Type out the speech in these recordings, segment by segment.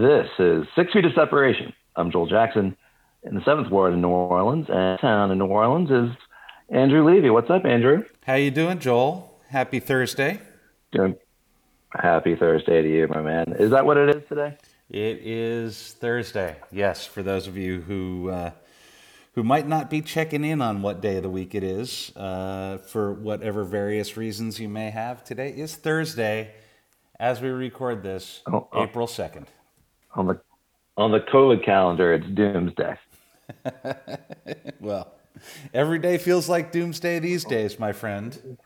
This is 6 Feet of Separation. I'm Joel Jackson in the 7th Ward in New Orleans, and town in New Orleans is Andrew Levy. What's up, Andrew? How you doing, Joel? Happy Thursday. Doing. Happy Thursday to you, my man. Is that what it is today? It is Thursday. Yes, for those of you who might not be checking in on what day of the week it is, for whatever various reasons you may have, today is Thursday as we record this, April 2nd. On the COVID calendar, it's doomsday. Well, every day feels like doomsday these days, my friend.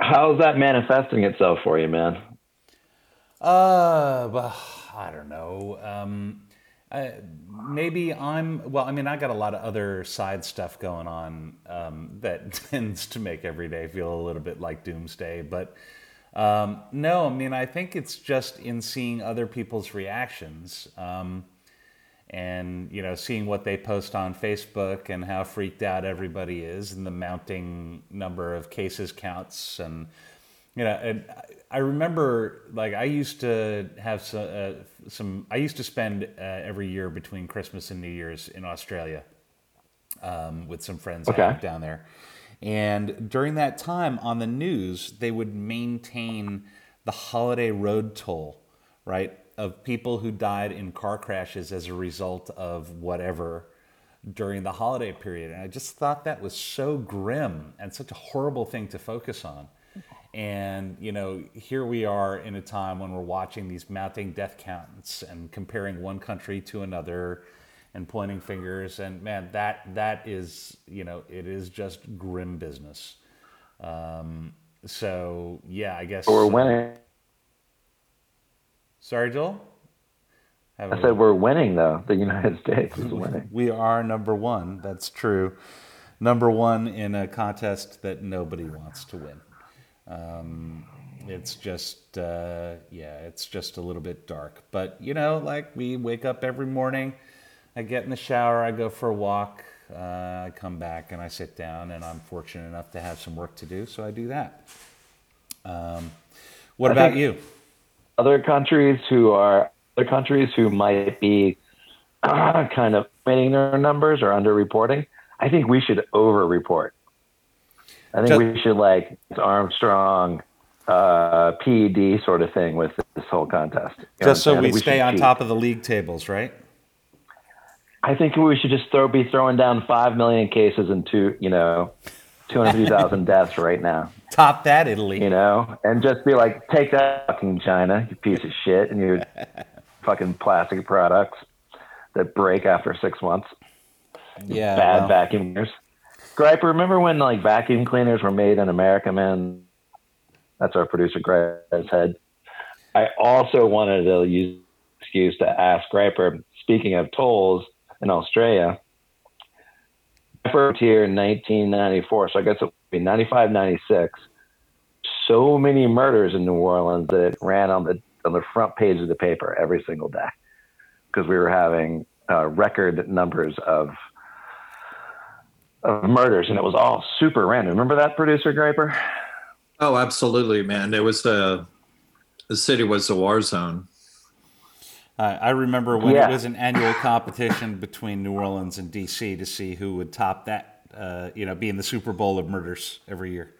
How's that manifesting itself for you, man? Well, I don't know. I got a lot of other side stuff going on that tends to make every day feel a little bit like doomsday. But I think it's just in seeing other people's reactions and, you know, seeing what they post on Facebook and how freaked out everybody is and the mounting number of cases counts. And, you know, and I remember, like, I used to spend every year between Christmas and New Year's in Australia with some friends I lived down there. And during that time on the news, they would maintain the holiday road toll, right, of people who died in car crashes as a result of whatever during the holiday period. And I just thought that was so grim and such a horrible thing to focus on. And, you know, here we are in a time when we're watching these mounting death counts and comparing one country to another and pointing fingers. And, man, that is, you know, it is just grim business. So, yeah, I guess. We're winning. Sorry, Joel? I said we're winning, though. The United States is winning. We are number one. That's true. Number one in a contest that nobody wants to win. It's just, it's just a little bit dark, but you know, like we wake up every morning, I get in the shower, I go for a walk, I come back and I sit down and I'm fortunate enough to have some work to do. So I do that. What about you? Other countries who might be kind of inflating their numbers or underreporting, I think we should overreport. I think we should, like, Armstrong, PED sort of thing with this whole contest. Just so we stay on top of the league tables, right? I think we should just be throwing down 5 million cases and 250,000 deaths right now. Top that, Italy. You know, and just be like, take that, fucking China, you piece of shit, and your fucking plastic products that break after 6 months. Yeah. Bad vacuumers. Griper, remember when, like, vacuum cleaners were made in America, man? That's our producer, Griper's head. I also wanted to use excuse to ask Griper, speaking of tolls in Australia, Griper here in 1994, so I guess it would be 95, 96. So many murders in New Orleans that it ran on the front page of the paper every single day because we were having record numbers of murders, and it was all super random. Remember that, producer Griper? Oh, absolutely, man. It was the city was a war zone. I remember when it was an annual competition between New Orleans and DC to see who would top that, being the Super Bowl of murders every year.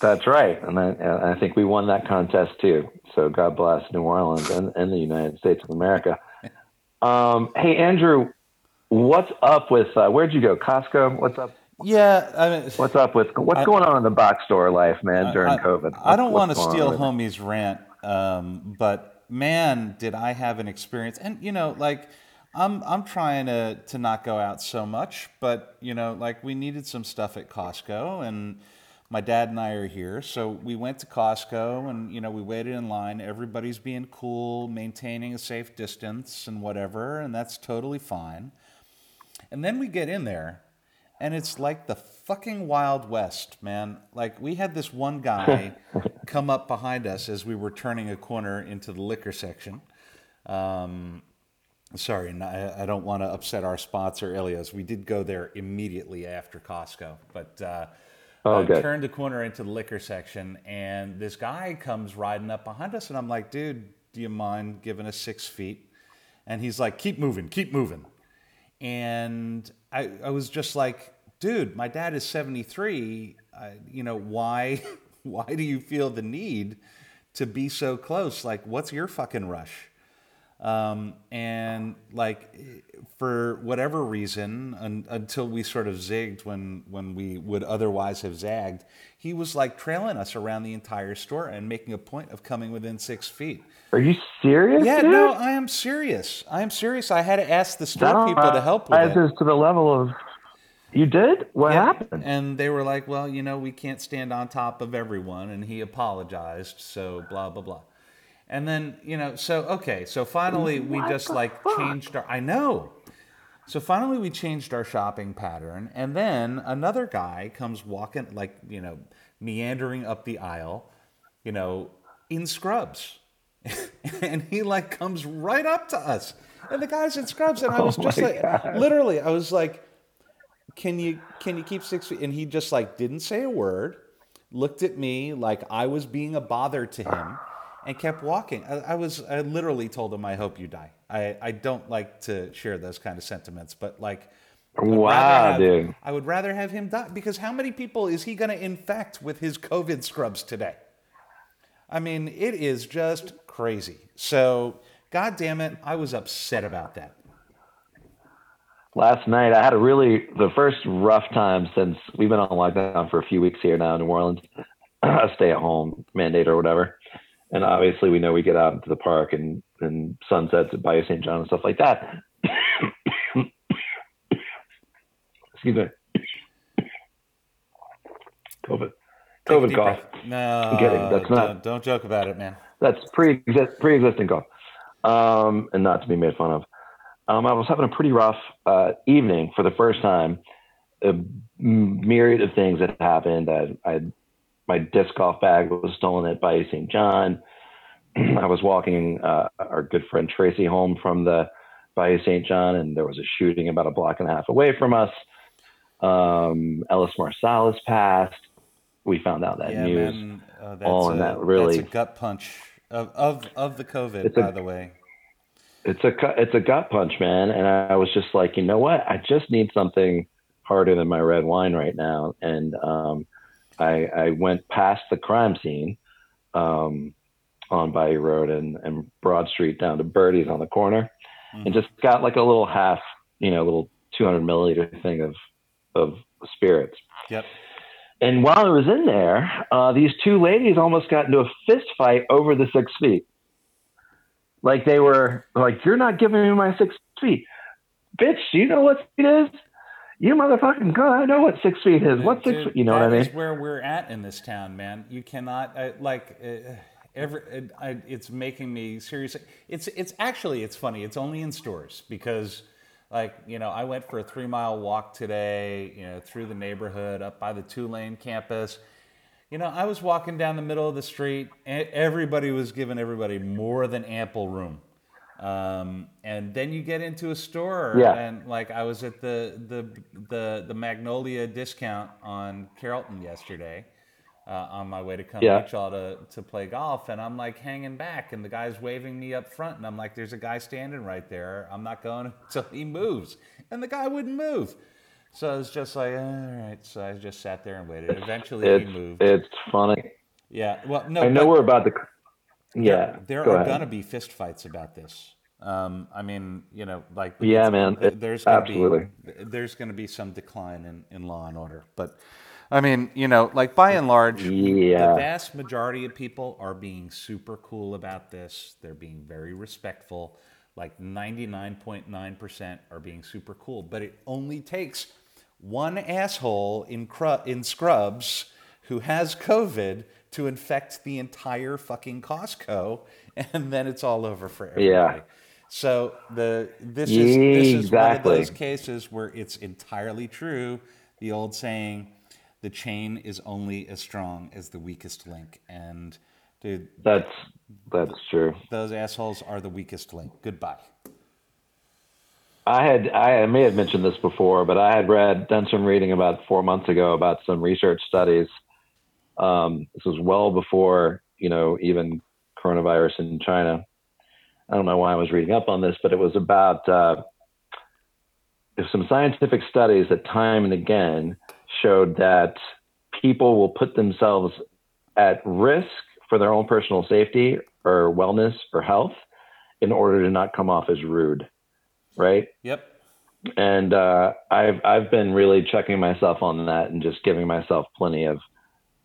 That's right. And I think we won that contest too. So God bless New Orleans and the United States of America. Hey, Andrew, what's up with, where'd you go? Costco? What's up? Yeah. I mean, what's going on in the box store life, man, during COVID? I don't want to steal homie's rant, but man, did I have an experience. And, you know, like I'm trying to not go out so much, but, you know, like we needed some stuff at Costco and my dad and I are here. So we went to Costco and, you know, we waited in line. Everybody's being cool, maintaining a safe distance and whatever. And that's totally fine. And then we get in there, and it's like the fucking Wild West, man. Like, we had this one guy come up behind us as we were turning a corner into the liquor section. Sorry, I don't want to upset our sponsor, Elio's. We did go there immediately after Costco. But turned the corner into the liquor section, and this guy comes riding up behind us, and I'm like, dude, do you mind giving us 6 feet? And he's like, keep moving, keep moving. And I was just like, dude, my dad is 73. You know, why do you feel the need to be so close? Like, what's your fucking rush? And like, for whatever reason, until we sort of zigged when we would otherwise have zagged, he was like trailing us around the entire store and making a point of coming within 6 feet. Are you serious? Yeah, dude? No, I am serious. I had to ask the store people to help with it. To the level of, you did? What happened? And they were like, well, you know, we can't stand on top of everyone. And he apologized. So blah, blah, blah. And then, you know, so finally we just like changed our, I know. So finally we changed our shopping pattern. And then another guy comes walking, like, you know, meandering up the aisle, you know, in scrubs. And he like comes right up to us. And the guy's in scrubs. And I was just like, literally, I was like, can you keep 6 feet? And he just like didn't say a word, looked at me like I was being a bother to him. And kept walking. I literally told him, I hope you die. I don't like to share those kind of sentiments, but like, I would rather have him die, because how many people is he going to infect with his COVID scrubs today? I mean, it is just crazy. So, God damn it, I was upset about that. Last night, I had the first rough time since we've been on lockdown for a few weeks here now in New Orleans, a stay-at-home mandate or whatever. And obviously, we know we get out into the park and sunsets at Bayou St. John and stuff like that. Excuse me. COVID cough. No, I'm kidding. That's not. Don't joke about it, man. That's pre-existing cough, and not to be made fun of. I was having a pretty rough evening for the first time. A myriad of things that happened. My disc golf bag was stolen at Bayou St. John. I was walking our good friend Tracy home from the Bayou St. John, and there was a shooting about a block and a half away from us. Ellis Marsalis passed. We found out that news. Man. Oh, that's a gut punch of the COVID, by the way. It's a gut punch, man. And I was just like, you know what? I just need something harder than my red wine right now. And, I went past the crime scene on Bayou Road and Broad Street down to Birdie's on the corner, and just got like a little little 200 milliliter thing of spirits. Yep. And while I was in there, these two ladies almost got into a fist fight over the 6 feet. Like they were like, you're not giving me my 6 feet. Bitch, you know what it is? You motherfucking God, I know what 6 feet is. What's 6 feet? You know what I mean? That is where we're at in this town, man. You cannot, it's making me serious. It's funny. It's only in stores because, like, you know, I went for a 3-mile walk today, you know, through the neighborhood up by the Tulane campus. You know, I was walking down the middle of the street and everybody was giving everybody more than ample room. And then you get into a store and like I was at the Magnolia discount on Carrollton yesterday, on my way to come meet y'all to play golf. And I'm like hanging back and the guy's waving me up front and I'm like, there's a guy standing right there. I'm not going until he moves. And the guy wouldn't move. So I was just like, all right. So I just sat there and waited. Eventually he moved. It's funny. Yeah. Well, no, I know we're about to. Yeah, there are going to be fist fights about this. I mean, you know, like man, there's going to be some decline in law and order. But I mean, you know, like by and large, the vast majority of people are being super cool about this. They're being very respectful. Like 99.9% are being super cool. But it only takes one asshole in scrubs who has COVID to infect the entire fucking Costco, and then it's all over for everybody. Yeah. So this is one of those cases where it's entirely true. The old saying, the chain is only as strong as the weakest link. And dude, that's true. Those assholes are the weakest link. Goodbye. I may have mentioned this before, but I had done some reading about 4 months ago about some research studies. This was well before, you know, even coronavirus in China I don't know why I was reading up on this, but it was about some scientific studies that time and again showed that people will put themselves at risk for their own personal safety or wellness or health in order to not come off as rude. Right. Yep. And I've been really checking myself on that and just giving myself plenty of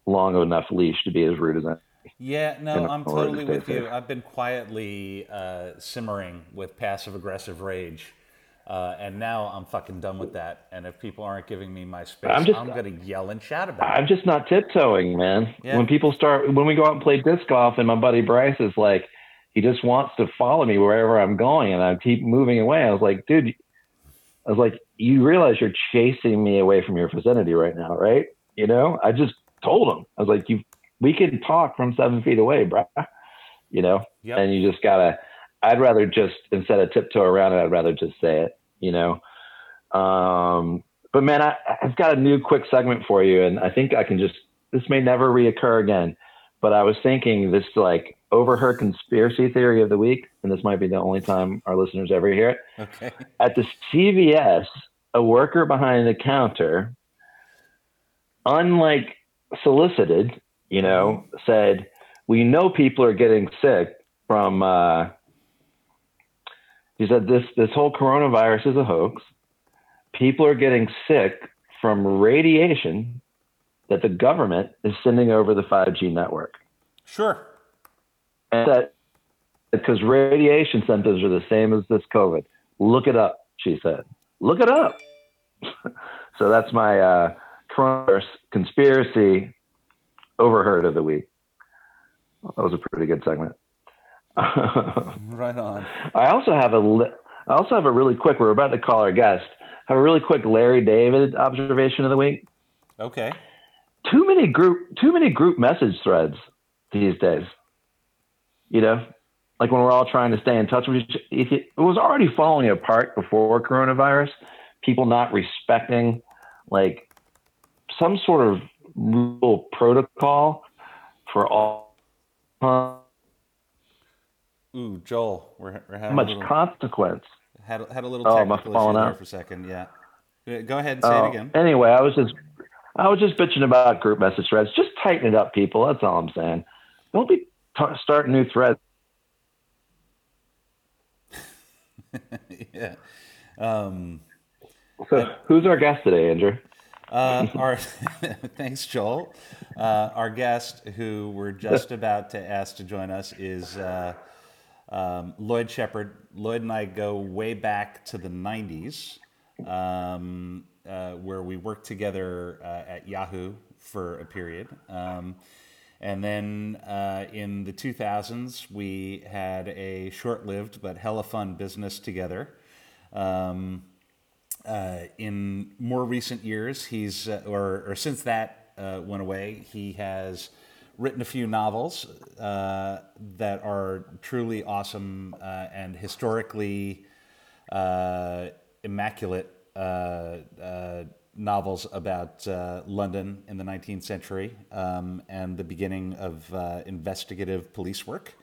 long enough leash to be as rude as I. Yeah, no, I'm totally with you. I've been quietly simmering with passive aggressive rage. And now I'm fucking done with that. And if people aren't giving me my space, I'm going to yell and shout about it. I'm just not tiptoeing, man. Yeah. When we go out and play disc golf and my buddy Bryce is like, he just wants to follow me wherever I'm going. And I keep moving away. I was like, dude, you realize you're chasing me away from your vicinity right now, right? You know, I just told him, I was like, we can talk from 7 feet away, bro. You know, yep. And you just gotta, I'd rather just, instead of tiptoe around it, I'd rather just say it, you know? But man, I've got a new quick segment for you. And I think I can just, this may never reoccur again, but I was thinking this like overheard conspiracy theory of the week. And this might be the only time our listeners ever hear it. Okay. At the CVS, a worker behind the counter, unlike solicited, you know, said, we know people are getting sick from, he said, this whole coronavirus is a hoax. People are getting sick from radiation that the government is sending over the 5G network. Sure. And that, because radiation symptoms are the same as this COVID. Look it up, she said. Look it up. So that's my coronavirus conspiracy overheard of the week. That was a pretty good segment. Right on. I also have a really quick, we're about to call our guest, have a really quick Larry David observation of the week. Okay. Too many group message threads these days. You know, like when we're all trying to stay in touch with each other, it was already falling apart before coronavirus. People not respecting like some sort of rule protocol for all. Ooh, Joel, we're having much a little, consequence. Had a little technical issue there for a second. Yeah, go ahead and say it again. Anyway, I was just bitching about group message threads. Just tighten it up, people. That's all I'm saying. Don't be starting new threads. Yeah. So who's our guest today, Andrew? Thanks, Joel. Our guest, who we're just about to ask to join us, is Lloyd Shepard. Lloyd and I go way back to the 90s, where we worked together at Yahoo for a period. And then in the 2000s, we had a short-lived but hella fun business together. In more recent years, he's or since that went away, he has written a few novels that are truly awesome and historically immaculate novels about London in the 19th century and the beginning of investigative police work.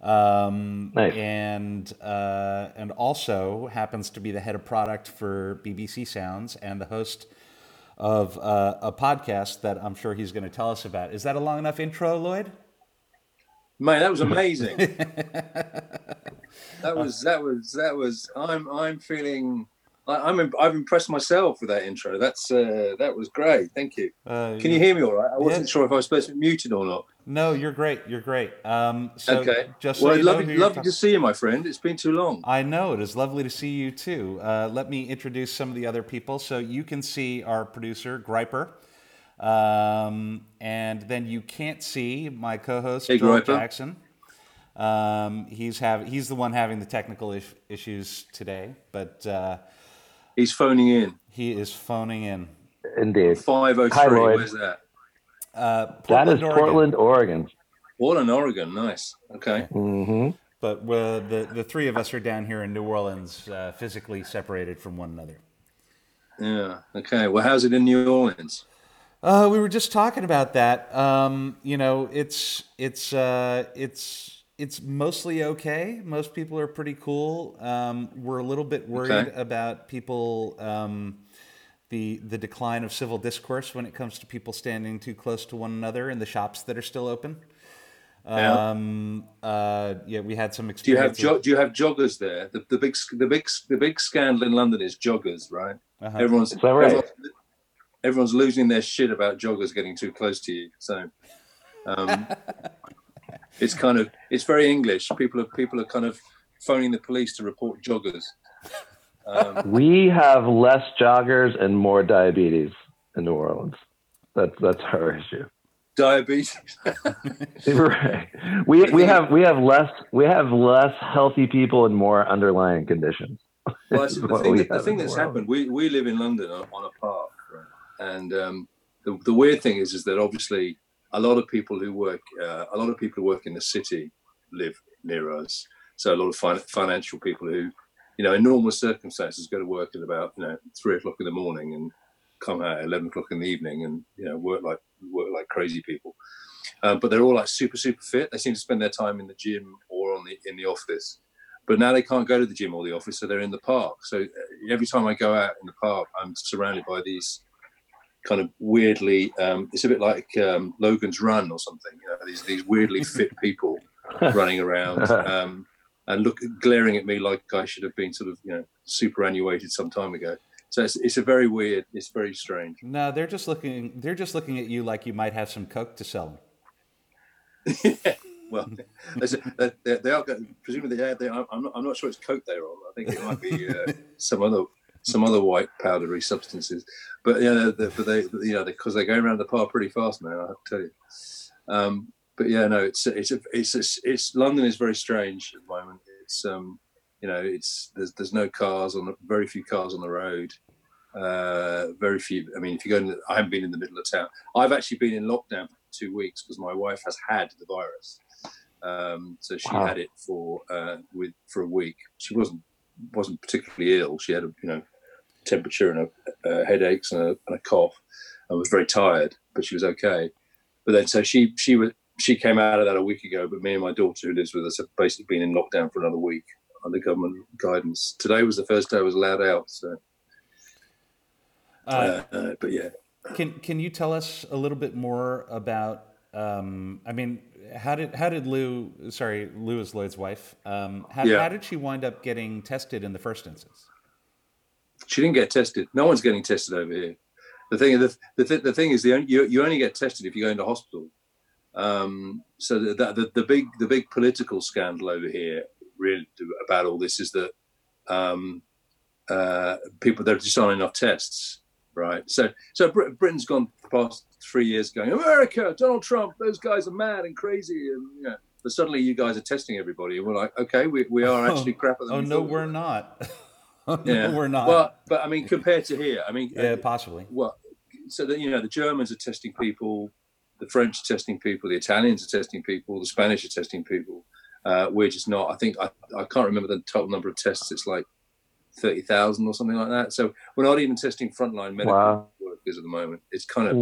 Nice. And also happens to be the head of product for BBC Sounds and the host of a podcast that I'm sure he's going to tell us about. Is that a long enough intro, Lloyd? Man, that was amazing. that was. I'm feeling. I've impressed myself with that intro. That was great. Thank you. Can you hear me all right? I wasn't sure if I was supposed to be muted or not. No, you're great. You're great. Okay. Lovely to see you, my friend. It's been too long. I know. It is lovely to see you, too. Let me introduce some of the other people. So you can see our producer, Griper. And then you can't see my co-host, George Jackson. He's the one having the technical issues today, but he's phoning in. He is phoning in. Indeed. 503. Where's that? Portland, that is Portland, Oregon. Portland, Oregon. Nice. Okay. Mm-hmm. But the three of us are down here in New Orleans, physically separated from one another. Yeah. Okay. Well, how's it in New Orleans? We were just talking about that. You know, it's It's mostly okay. Most people are pretty cool. We're a little bit worried about people, the decline of civil discourse when it comes to people standing too close to one another in the shops that are still open. We had some experience. Do you have joggers there? The big scandal in London is joggers, right? Uh-huh. Everyone's losing their shit about joggers getting too close to you. So. It's very English. People are kind of phoning the police to report joggers. We have less joggers and more diabetes in New Orleans. That's our issue. Diabetes. Right. We have less healthy people and more underlying conditions. Well, that's the thing that's happened. We live in London on a park, right? And the weird thing is that obviously. A lot of people who work in the city live near us. So a lot of financial people who, in normal circumstances, go to work at about 3 o'clock in the morning and come out at 11 o'clock in the evening, and work like crazy people. But they're all like super super fit. They seem to spend their time in the gym or in the office. But now they can't go to the gym or the office, so they're in the park. So every time I go out in the park, I'm surrounded by these. Kind of weirdly, it's a bit like Logan's Run or something. These weirdly fit people running around and glaring at me like I should have been sort of superannuated some time ago. So it's very strange. No, they're just looking at you like you might have some coke to sell. Yeah, well, they are. Presumably, they are. I'm not sure it's coke they're on. I think it might be some other white powdery substances, but because they go around the park pretty fast now, I have to tell you. It's London is very strange at the moment. It's there's no cars very few cars on the road, very few. I mean, if you go, I haven't been in the middle of town. I've actually been in lockdown for 2 weeks because my wife has had the virus, so she had it for a week. She wasn't particularly ill. She had a temperature and headaches and a cough, and was very tired, but she was okay. But then so she came out of that a week ago. But me and my daughter, who lives with us, have basically been in lockdown for another week under government guidance. Today was the first day I was allowed out. So, but yeah, can you tell us a little bit more about? How did Lou? Sorry, Lou is Lloyd's wife. How did she wind up getting tested in the first instance? She didn't get tested. No one's getting tested over here. The thing is, you only get tested if you go into hospital. So the big political scandal over here, really, about all this is that people there just aren't enough tests, right? So Britain's gone past. 3 years going, America, Donald Trump, those guys are mad and crazy, and but suddenly you guys are testing everybody, and we're like, okay, we are actually crapper than. No, we're not. Well, but I mean, compared to here, I mean, yeah, possibly. Well, so that the Germans are testing people, the French are testing people, the Italians are testing people, the Spanish are testing people. We're just not. I think I can't remember the total number of tests. It's like 30,000 or something like that. So we're not even testing frontline medical. Wow. At the moment, it's kind of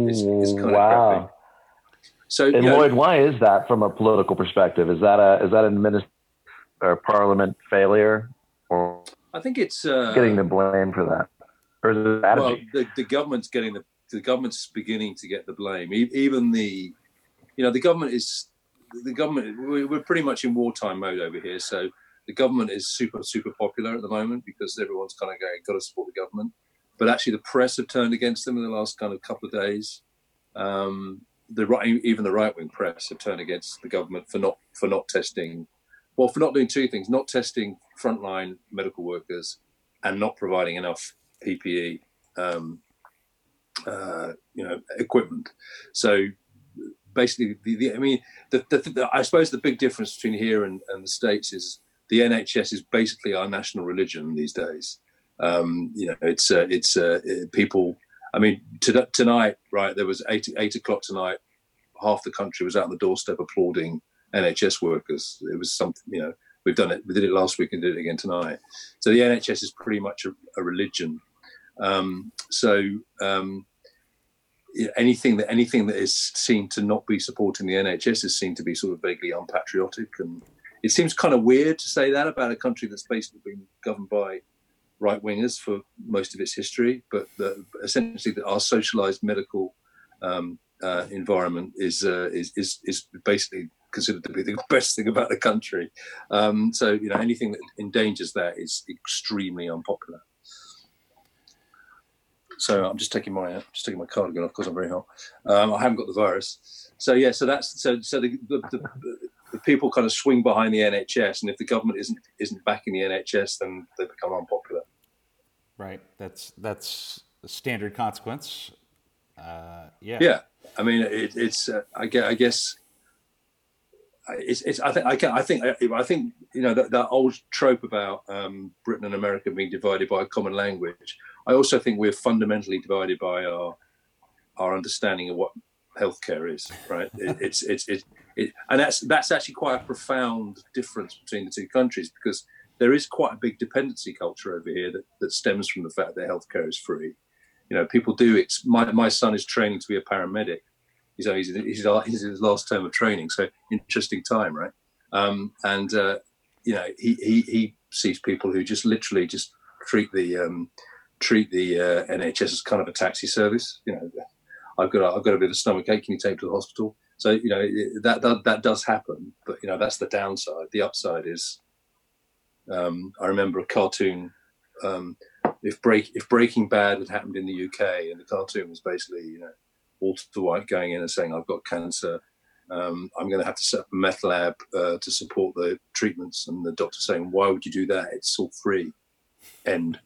crappy. So, and Lloyd, why is that from a political perspective? Is that a minister or parliament failure? Or I think it's getting the blame for that, or is it strategy? Well, the government's getting the government's beginning to get the blame. Even the government. We're pretty much in wartime mode over here, so the government is super super popular at the moment because everyone's kind of going, got to support the government. But actually, the press have turned against them in the last kind of couple of days. Even the right-wing press have turned against the government for not doing two things: not testing frontline medical workers and not providing enough PPE, equipment. So basically, I suppose the big difference between here and the States is the NHS is basically our national religion these days. People. I mean, tonight, right? There was 8 o'clock tonight. Half the country was out on the doorstep applauding NHS workers. It was something. We've done it. We did it last week and did it again tonight. So the NHS is pretty much a religion. Anything that is seen to not be supporting the NHS is seen to be sort of vaguely unpatriotic and It seems kind of weird to say that about a country that's basically been governed by right-wingers for most of its history, but essentially our socialized medical environment is basically considered to be the best thing about the country. So, you know, anything that endangers that is extremely unpopular. So I'm just taking my cardigan off because I'm very hot. I haven't got the virus. So yeah, so that's the people kind of swing behind the NHS, and if the government isn't backing the NHS, then they become unpopular. Right. That's a standard consequence. Yeah. I mean, it's I guess. I think you know that old trope about Britain and America being divided by a common language. I also think we're fundamentally divided by our understanding of what healthcare is. Right? And that's actually quite a profound difference between the two countries, because there is quite a big dependency culture over here that stems from the fact that healthcare is free. You know, people do. My son is training to be a paramedic. So he's in his last term of training, so interesting time, right? You know, he sees people who just treat the NHS as kind of a taxi service. You know, I've got a bit of a stomach ache. Can you take me to the hospital? So you know that does happen, but you know that's the downside. The upside is, I remember a cartoon. If Breaking Bad had happened in the UK, and the cartoon was basically, you know, Walter White going in and saying, I've got cancer, I'm going to have to set up a meth lab to support the treatments, and the doctor saying, why would you do that? It's all free. End.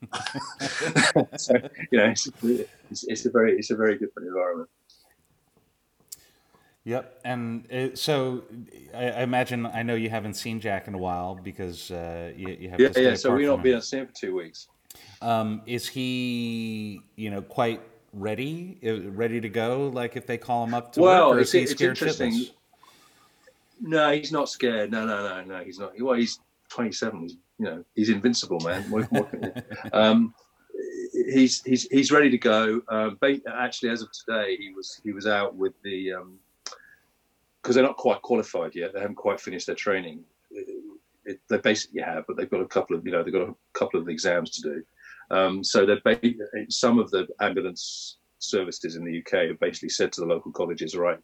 So, you know, it's a very different environment. Yep. And so I imagine, I know you haven't seen Jack in a while because you have to stay apart. So we've not been able to see him for 2 weeks. Is he, you know, quite ready to go, like if they call him up to work, or is he scared shitless? No, he's not scared. No, he's not. Well, he's 27. You know, he's invincible, man. He's ready to go. Actually, as of today, he was out with the because they're not quite qualified yet. They haven't quite finished their training. They basically have, but they've got a couple of exams to do. So some of the ambulance services in the UK have basically said to the local colleges, right,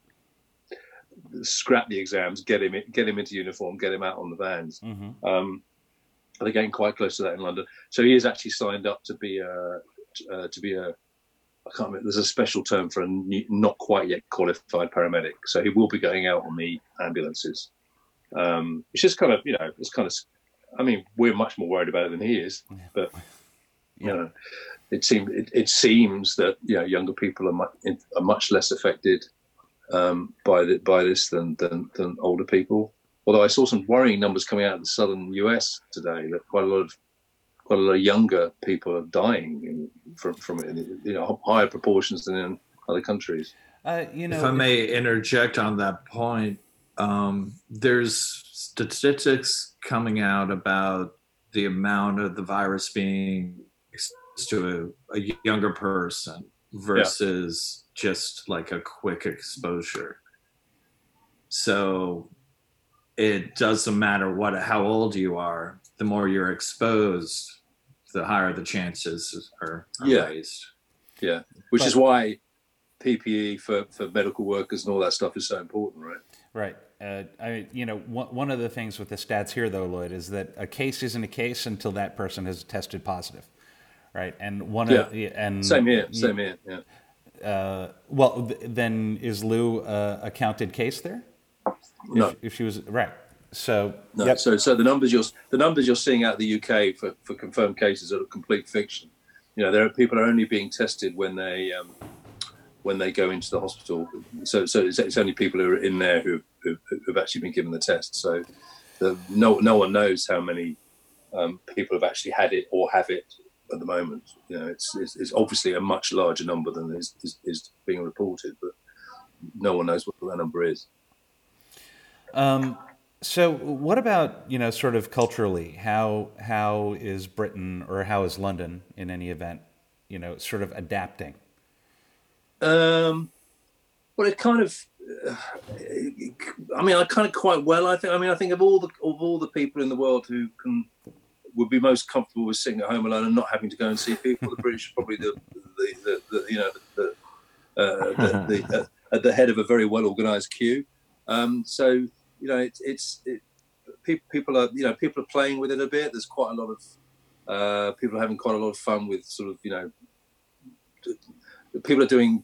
scrap the exams, get him into uniform, get him out on the vans. Mm-hmm. They're getting quite close to that in London. So he is actually signed up to be a I can't remember, there's a special term for not quite yet qualified paramedic. So he will be going out on the ambulances. It's just kind of, you know, I mean, we're much more worried about it than he is, but... You know, it seems that, you know, younger people are much less affected by this than older people. Although I saw some worrying numbers coming out of the southern US today that quite a lot of younger people are dying from it, you know, higher proportions than in other countries. You know, if I may interject on that point, there's statistics coming out about the amount of the virus being to a younger person versus just like a quick exposure. So it doesn't matter how old you are, the more you're exposed, the higher the chances are raised. Yeah. Which is why PPE for medical workers and all that stuff is so important, right? Right. You know, one of the things with the stats here, though, Lloyd, is that a case isn't a case until that person has tested positive, right? And same here. Yeah. Well, then is Lou a counted case there? No, if she was right. So no. Yep. So the numbers you're seeing out of the UK for confirmed cases are a complete fiction. You know, people are only being tested when they. When they go into the hospital, so it's only people who are in there who've actually been given the test. So no one knows how many people have actually had it or have it at the moment. You know, it's obviously a much larger number than is being reported, but no one knows what that number is. So what about, you know, sort of culturally, how is Britain, or how is London in any event, you know, sort of adapting? Well, it kind of I mean, I kind of quite well. I think. I mean, I think of all the people in the world who would be most comfortable with sitting at home alone and not having to go and see people, the British are probably the at the head of a very well organised queue. So people are playing with it a bit. There's quite a lot of people are having quite a lot of fun with sort of people are doing.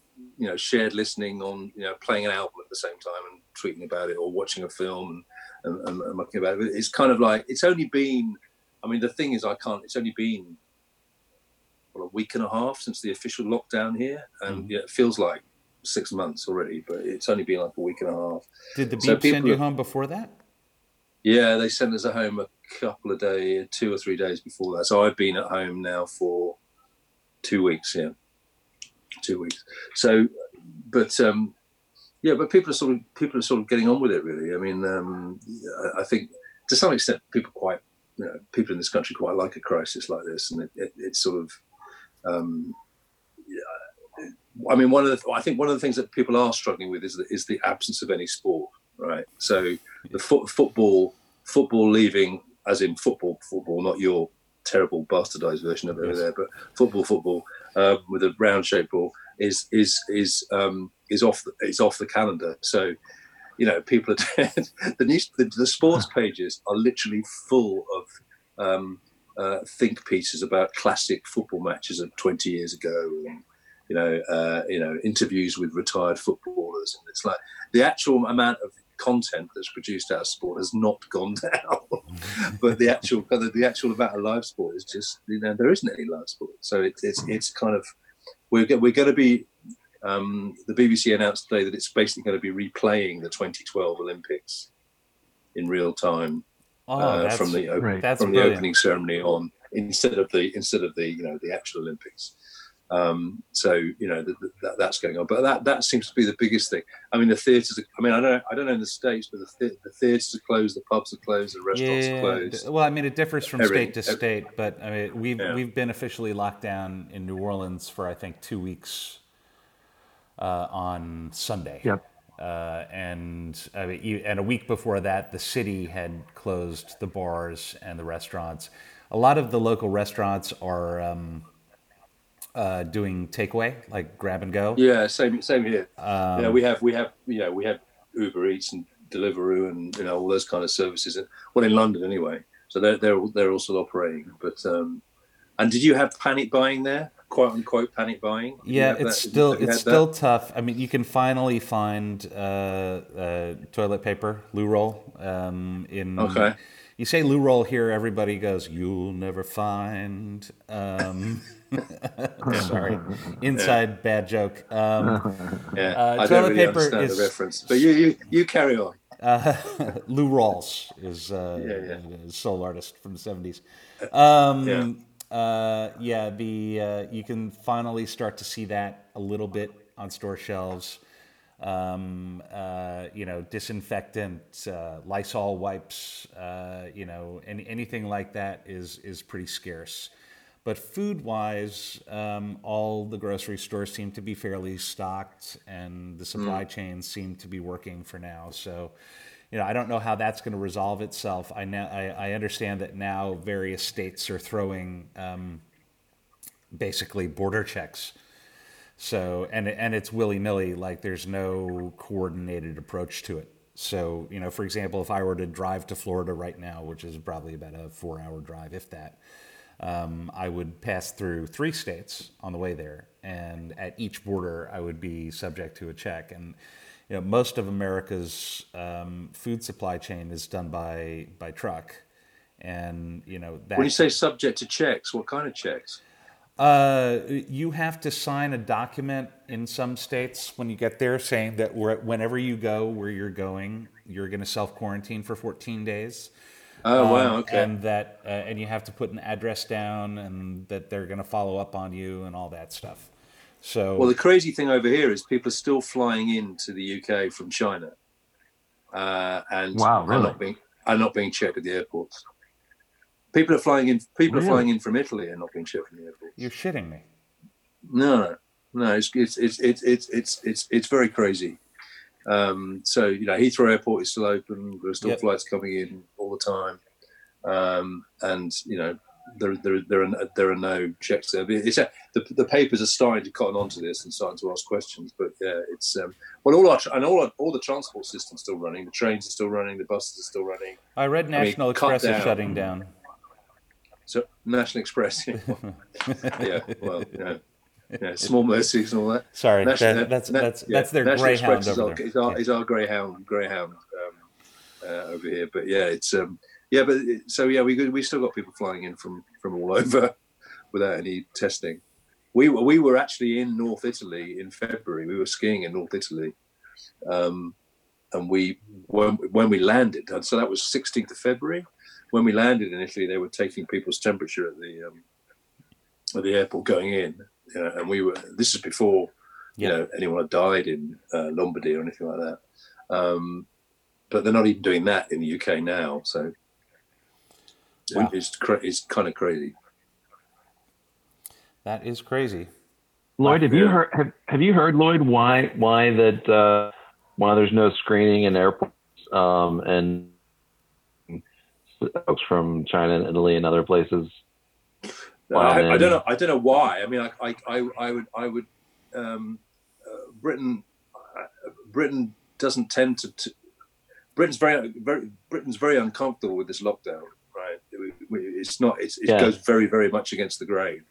Shared listening on, playing an album at the same time and tweeting about it or watching a film and looking about it. It's kind of like, it's only been a week and a half since the official lockdown here. And it feels like 6 months already, but it's only been like a week and a half. Did the Beeb send you home before that? Yeah, they sent us home a couple of days, 2 or 3 days before that. So I've been at home now for 2 weeks, yeah. 2 weeks. So, but people are sort of getting on with it, really. I mean, I think to some extent people in this country quite like a crisis like this, and it's sort of. I mean, one of the things that people are struggling with is the absence of any sport, right? So the football leaving, as in football, not your terrible bastardized version of it over there, but football. With a round-shaped ball is off the calendar. So, people are the sports pages are literally full of think pieces about classic football matches of 20 years ago, and interviews with retired footballers, and it's like the actual amount of content that's produced out of sport has not gone down, but the actual amount of live sport is just there isn't any live sport, so it's kind of we're going to be the BBC announced today that it's basically going to be replaying the 2012 Olympics in real time from the opening ceremony on instead of the the actual Olympics. That's going on, but that seems to be the biggest thing. I mean, the theatres. I mean, I don't know in the States, but the theatres are closed, the pubs are closed, the restaurants are closed. Well, I mean, it differs from state to state, but I mean, we've been officially locked down in New Orleans for I think 2 weeks on Sunday. Yep. And a week before that, the city had closed the bars and the restaurants. A lot of the local restaurants are. Doing takeaway, like grab and go. Yeah, same here. We have Uber Eats and Deliveroo and all those kind of services. Well, in London anyway, so they're also operating. But and did you have panic buying there? "Quote unquote panic buying." Yeah, it's still tough. I mean, you can finally find toilet paper, loo roll. You say loo roll here, everybody goes, "You'll never find." Sorry, inside bad joke. I don't really understand the reference, but you carry on. Lou Rawls is a soul artist from the 70s. You can finally start to see that a little bit on store shelves. Disinfectant, Lysol wipes, anything like that is pretty scarce. But food-wise, all the grocery stores seem to be fairly stocked, and the supply chains seem to be working for now. So, I don't know how that's going to resolve itself. I understand that now various states are throwing basically border checks. So and it's willy-nilly, like there's no coordinated approach to it. So, for example, if I were to drive to Florida right now, which is probably about a 4-hour drive, if that. I would pass through 3 states on the way there, and at each border, I would be subject to a check. And most of America's food supply chain is done by truck, and that. When you say subject to checks, what kind of checks? You have to sign a document in some states when you get there saying that whenever you go where you're going, you're going to self-quarantine for 14 days. Oh, wow, okay. And that, and you have to put an address down, and that they're going to follow up on you and all that stuff. So, well, the crazy thing over here is people are still flying into the UK from China, and are not being checked at the airports. People are flying in. People are flying in from Italy and not being checked at the airports. You're shitting me. No, it's very crazy. So, you know, Heathrow Airport is still open. There are still flights coming in all the time. And, you know, there are no checks there. It's the papers are starting to cotton onto this and starting to ask questions. But yeah, it's well, all the transport system's still running. The trains are still running. The buses are still running. I read National Express is shutting down. So National Express, small mercies and all that. Sorry, that's their National Greyhound Express over there. Is our Greyhound over here? But yeah, it's. We still got people flying in from all over without any testing. We were actually in North Italy in February. We were skiing in North Italy, and when we landed, so that was 16th of February. When we landed in Italy, they were taking people's temperature at the airport going in, you know, and we were. This is before you know anyone had died in Lombardy or anything like that. But they're not even doing that in the UK now, so. Wow. It's kind of crazy. That is crazy. Lloyd, have you heard Lloyd why there's no screening in airports and folks from China and Italy and other places? I don't know. I don't know why. I mean, Britain doesn't tend to. Britain's very uncomfortable with this lockdown. It's not. It goes very, very much against the grain.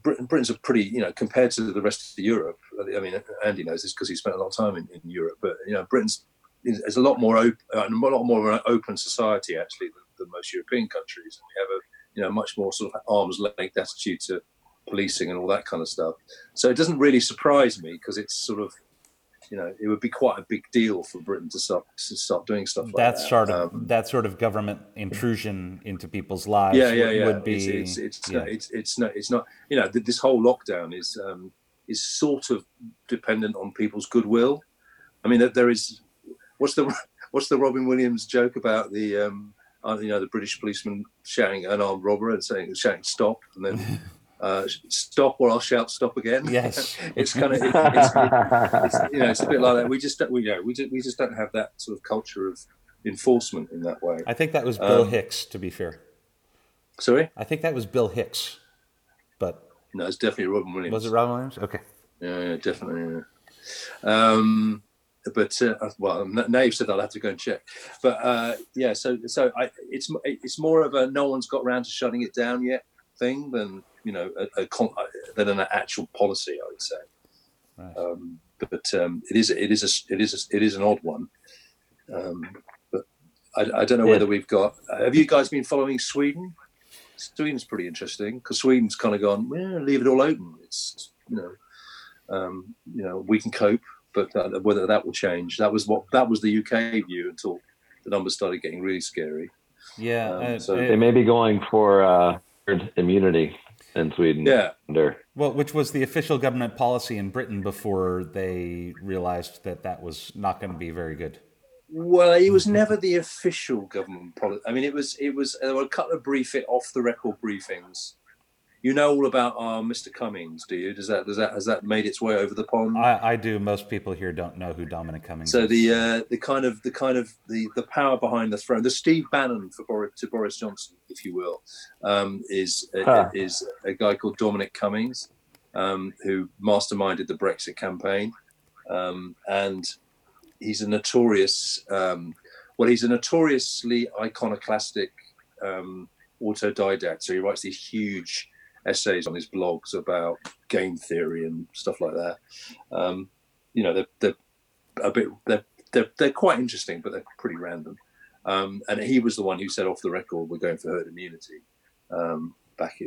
Britain's a pretty, compared to the rest of Europe. I mean, Andy knows this because he spent a lot of time in Europe. But Britain's is a lot more open, society actually than most European countries. And we have a much more sort of arm's length attitude to policing and all that kind of stuff. So it doesn't really surprise me because it's sort of. It would be quite a big deal for Britain to start doing stuff like that. That sort of government intrusion into people's lives. Would be. It's not. This whole lockdown is sort of dependent on people's goodwill. I mean, there is. What's the Robin Williams joke about the the British policeman shouting an armed robber and shouting stop and then. Stop or I'll shout stop again. Yes, it's kind of it's a bit like that. We just don't have that sort of culture of enforcement in that way. I think that was Bill Hicks. To be fair, sorry, I think that was Bill Hicks, but no, it's definitely Robin Williams. Was it Robin Williams? Okay, yeah definitely. Yeah. Now you've said that, I'll have to go and check. But it's more of a no one's got around to shutting it down yet thing than. Than an actual policy, I would say. Right. It is an odd one. But I don't know whether we've got. Have you guys been following Sweden? Sweden's pretty interesting because Sweden's kind of gone. Leave it all open. It's we can cope, but whether that will change. That was the UK view until the numbers started getting really scary. Yeah, they may be going for immunity. In Sweden, which was the official government policy in Britain before they realized that was not going to be very good. Well, it was never the official government policy. I mean, it was. There were a couple of off-the-record briefings. You know all about Mr. Cummings, do you? Has that made its way over the pond? I do. Most people here don't know who Dominic Cummings is. So the power behind the throne, the Steve Bannon to Boris Johnson, if you will, is a guy called Dominic Cummings, who masterminded the Brexit campaign, and he's a notorious, he's a notoriously iconoclastic autodidact. So he writes these huge essays on his blogs about game theory and stuff like that. They're quite interesting, but they're pretty random. And he was the one who said off the record, we're going for herd immunity back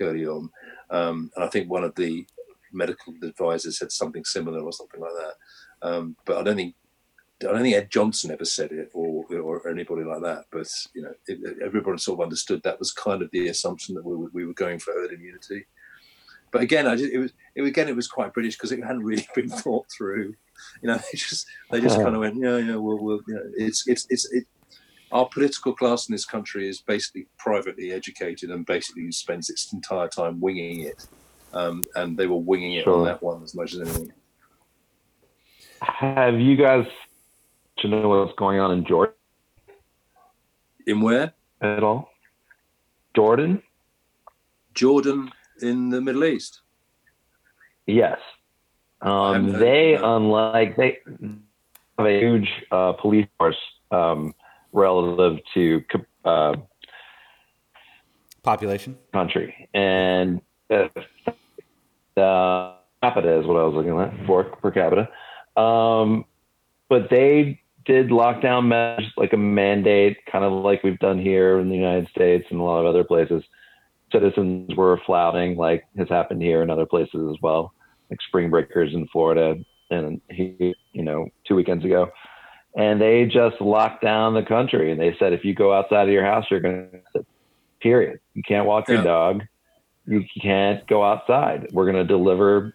early on. And I think one of the medical advisors said something similar or something like that. But I don't think Ed Johnson ever said it or anybody like that. But, everyone sort of understood that was kind of the assumption that we were going for herd immunity. But again, it was quite British because it hadn't really been thought through. They just kind of went, our political class in this country is basically privately educated and basically spends its entire time winging it. and they were winging it on that one as much as anything. Have you guys to know what's going on in Jordan? In where? At all? Jordan? Jordan in the Middle East? Yes. They have a huge police force relative to population country, and capita is what I was looking at for per capita. But they did lockdown measures, like a mandate, kind of like we've done here in the United States and a lot of other places. Citizens were flouting, like has happened here in other places as well, like spring breakers in Florida and he, 2 weekends ago. And they just locked down the country, and they said, if you go outside of your house, you're going to, period. You can't walk your dog. You can't go outside. We're going to deliver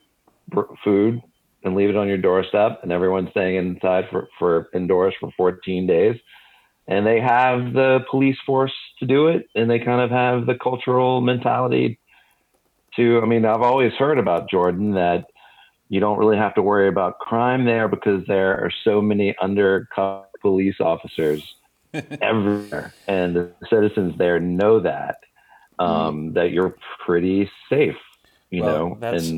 food and leave it on your doorstep, and everyone's staying inside for indoors for 14 days. And they have the police force to do it, and they kind of have the cultural mentality to, I've always heard about Jordan that you don't really have to worry about crime there because there are so many undercover police officers everywhere. And the citizens there know that, that you're pretty safe. That's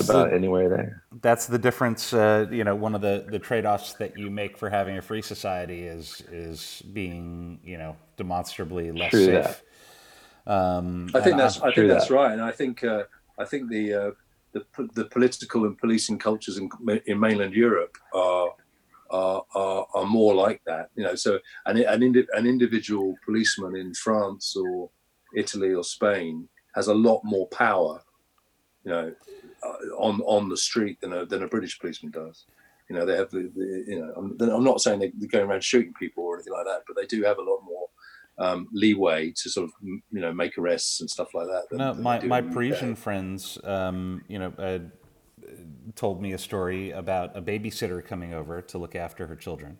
about anywhere there. That's the difference. One of the trade-offs that you make for having a free society is being, demonstrably less safe. I think that's right. And I think the political and policing cultures in mainland Europe are more like that. So an individual policeman in France or Italy or Spain has a lot more power, on the street than a British policeman does. They have I'm not saying they're going around shooting people or anything like that, but they do have a lot more leeway to sort of make arrests and stuff like that. My Parisian friends, told me a story about a babysitter coming over to look after her children,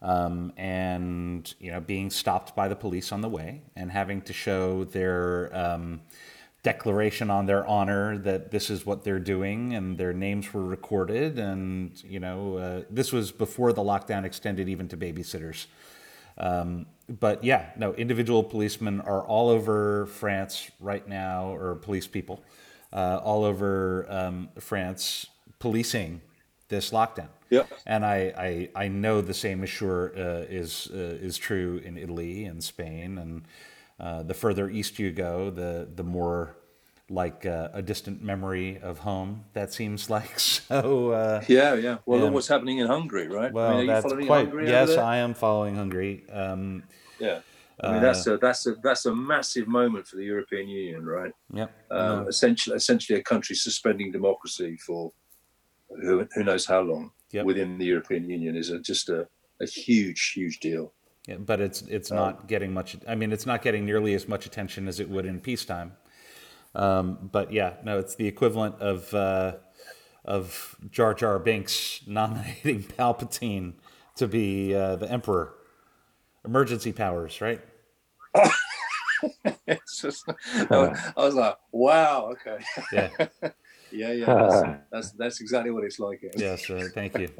and being stopped by the police on the way and having to show their declaration on their honor that this is what they're doing, and their names were recorded. And this was before the lockdown extended even to babysitters. Individual policemen are all over France right now, or police people all over France policing this lockdown. Yeah, and I know the same is sure is true in Italy and Spain and. The further east you go, the more like a distant memory of home that seems like. So Well, look what's happening in Hungary, right? Well, that's quite. Hungary yes, I am following Hungary. That's a massive moment for the European Union, right? Yep. Essentially, a country suspending democracy for who knows how long within the European Union is just a huge deal. Yeah, but it's not getting much. It's not getting nearly as much attention as it would in peacetime. It's the equivalent of Jar Jar Binks nominating Palpatine to be the Emperor. Emergency powers, right? I was like, wow, okay. Yeah, That's exactly what it's like. Yes, thank you.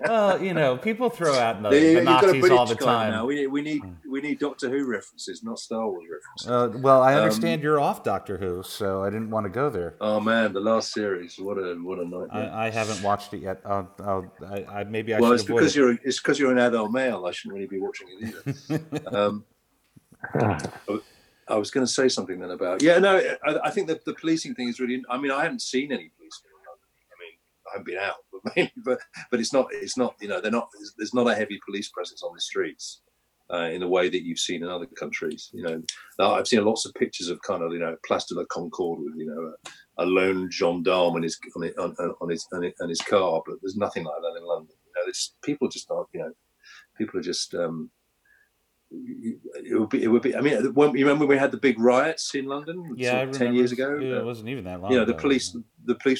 Well, people throw out the Nazis all the time. Now. We need Doctor Who references, not Star Wars references. I understand you're off Doctor Who, so I didn't want to go there. Oh man, the last series, what a nightmare! I haven't watched it yet. It's because you're an adult male. I shouldn't really be watching it either. I was going to say something then about I think that the policing thing is really. I haven't seen any policemen. I haven't been out, but it's not. They're not. There's not a heavy police presence on the streets in the way that you've seen in other countries. I've seen lots of pictures of kind of Place de la Concorde with a lone gendarme on his car, but there's nothing like that in London. People just aren't. People are just. It would be. You remember we had the big riots in London 10 years ago. It wasn't even that long. The police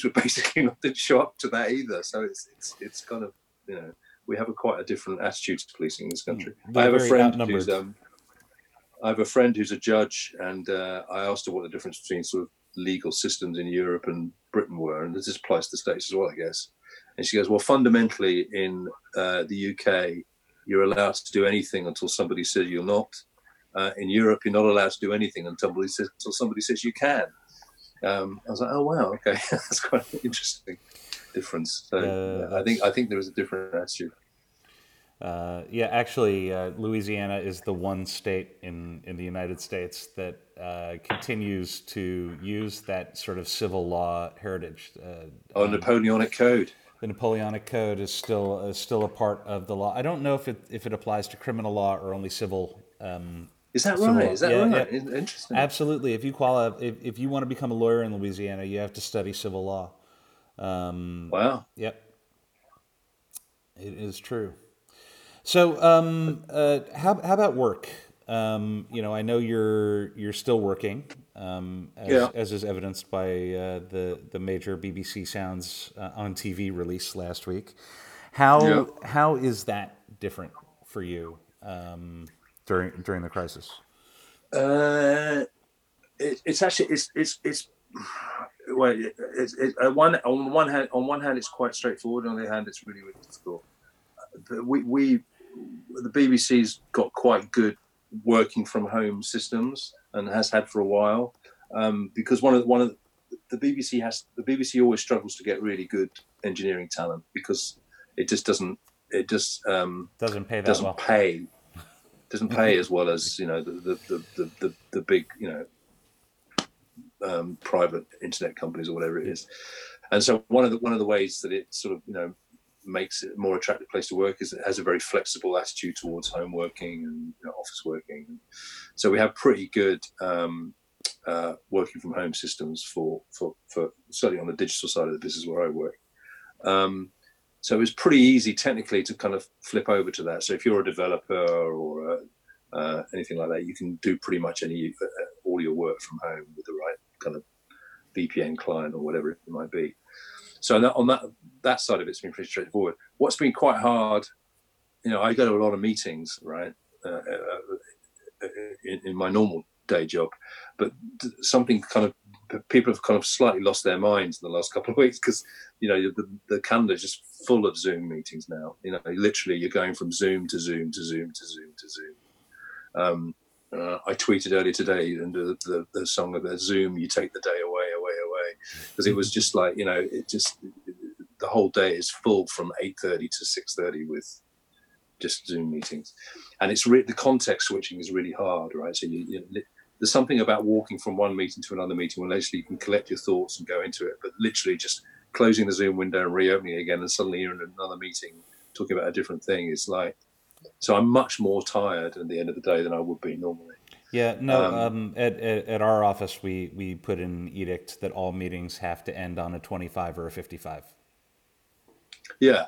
were basically not didn't show up to that either. So it's kind of we have quite a different attitude to policing in this country. I have a friend who's a judge, and I asked her what the difference between sort of legal systems in Europe and Britain were, and this applies to the States as well, I guess. And she goes, well, fundamentally in the UK, you're allowed to do anything until somebody says you're not. In Europe, you're not allowed to do anything until somebody says you can. I was like, oh, wow, okay. That's quite an interesting difference. So I think there is a different attitude. Louisiana is the one state in the United States that continues to use that sort of civil law heritage. Napoleonic Code. The Napoleonic Code is still a part of the law. I don't know if it applies to criminal law or only civil. Is that right? Law. Is that right? Yeah. Interesting. Absolutely. If you qualify, if you want to become a lawyer in Louisiana, you have to study civil law. Wow. Yep. It is true. So, how about work? I know you're still working, as is evidenced by the major BBC Sounds on TV release last week. How is that different for you during the crisis? On one hand it's quite straightforward, on the other hand it's really, really difficult. The BBC's got quite good working from home systems and has had for a while, because the BBC always struggles to get really good engineering talent because it just doesn't pay as well as the big private internet companies or whatever it is. And so one of the ways that it sort of makes it a more attractive place to work is it has a very flexible attitude towards home working and office working. So we have pretty good working from home systems for certainly on the digital side of the business where I work. So it's pretty easy technically to kind of flip over to that. So if you're a developer or anything like that, you can do pretty much all your work from home with the right kind of VPN client or whatever it might be. So on that side of it's been pretty straightforward. What's been quite hard, I go to a lot of meetings, right, in my normal day job, but something kind of people have kind of slightly lost their minds in the last couple of weeks because the calendar is just full of Zoom meetings now. Literally you're going from Zoom to Zoom to Zoom to Zoom to Zoom. I tweeted earlier today and the song of the Zoom, you take the day away, because it was just like, the whole day is full from 8:30 to 6:30 with just Zoom meetings. And it's the context switching is really hard, right? So there's something about walking from one meeting to another meeting where literally you can collect your thoughts and go into it, but literally just closing the Zoom window and reopening it again and suddenly you're in another meeting talking about a different thing. It's like, so I'm much more tired at the end of the day than I would be normally. Yeah, no. At our office, we put in an edict that all meetings have to end on a 25 or a 55. Yeah,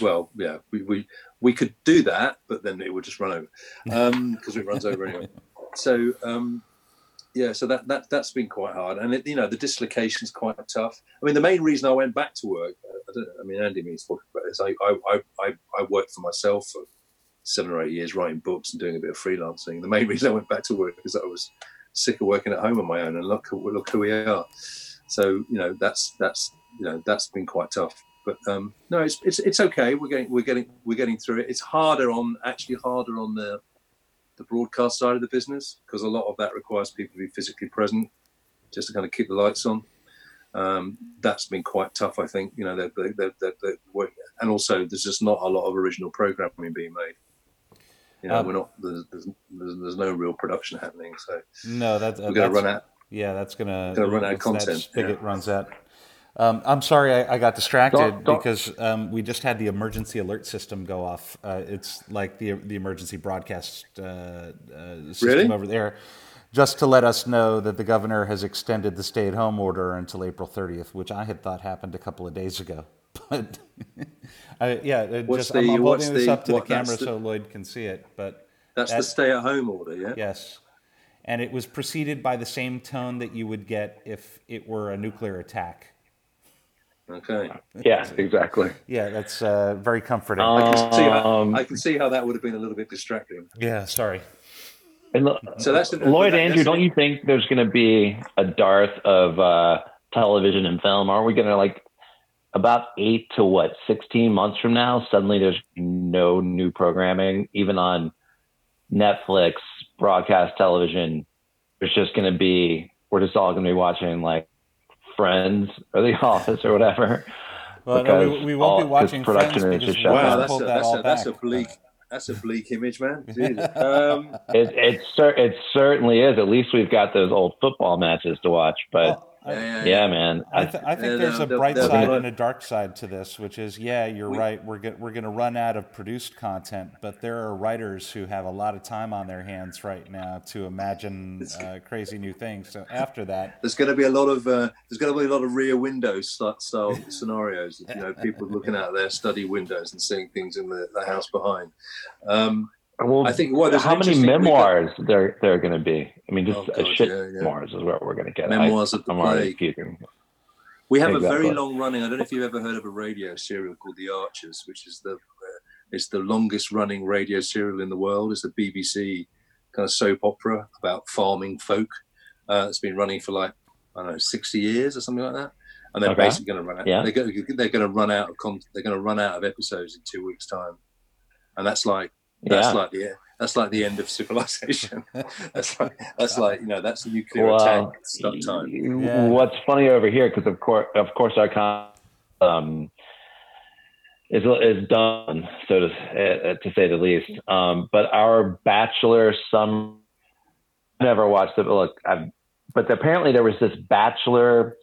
well, yeah, we could do that, but then it would just run over because it runs over anyway. So so that's been quite hard, and the dislocation's quite tough. I mean, the main reason I went back to work, Andy means talking about this. I worked for myself for 7 or 8 years writing books and doing a bit of freelancing. The main reason I went back to work is that I was sick of working at home on my own, and look who we are. So that's been quite tough. But no, it's okay. We're getting through it. It's harder on the broadcast side of the business because a lot of that requires people to be physically present just to kind of keep the lights on. That's been quite tough, I think. And also there's just not a lot of original programming being made. There's no real production happening, so no, we're going to run out. Yeah, that's going to run out of content. That spigot runs out. I'm sorry, I got distracted because we just had the emergency alert system go off. It's like the emergency broadcast system over there, just to let us know that the governor has extended the stay-at-home order until April 30th, which I had thought happened a couple of days ago. But I'm holding this up to the camera so Lloyd can see it. But that's the stay-at-home order, yeah? Yes. And it was preceded by the same tone that you would get if it were a nuclear attack. Okay. Yeah, exactly. Yeah, that's very comforting. I can see how that would have been a little bit distracting. Yeah, sorry. And so that's the, Lloyd, Andrew, don't you think there's going to be a dearth of television and film? Aren't we going to, like, about 8 to 16 months from now, suddenly there's no new programming, even on Netflix, broadcast television? There's just going to be, we're just all going to be watching, like, Friends or The Office or whatever. Well, no, we won't be watching Friends because wow, that's a bleak image, man. It certainly is. At least we've got those old football matches to watch. But man, I think there's a bright side and a dark side to this, which is, yeah, you're right. We're going to run out of produced content, but there are writers who have a lot of time on their hands right now to imagine crazy new things. So after that, there's going to be a lot of Rear Window style scenarios. You know, people looking out their study windows and seeing things in the house behind. I think how many memoirs there are going to be? I mean, just memoirs is what we're going to get. Memoirs of the plague. We have a very long running. I don't know if you've ever heard of a radio serial called The Archers, which is it's the longest running radio serial in the world. It's the BBC kind of soap opera about farming folk. It's been running for 60 years or something like that. And they're basically going to run out. Yeah. They're going to run out of content. They're going to run out of episodes in 2 weeks' time, and that's like. That's like the end of civilization. That's the nuclear attack. It's not time. What's funny over here, because of course, our is done, so to say the least. But our Bachelor summer, never watched it. But apparently there was this Bachelor,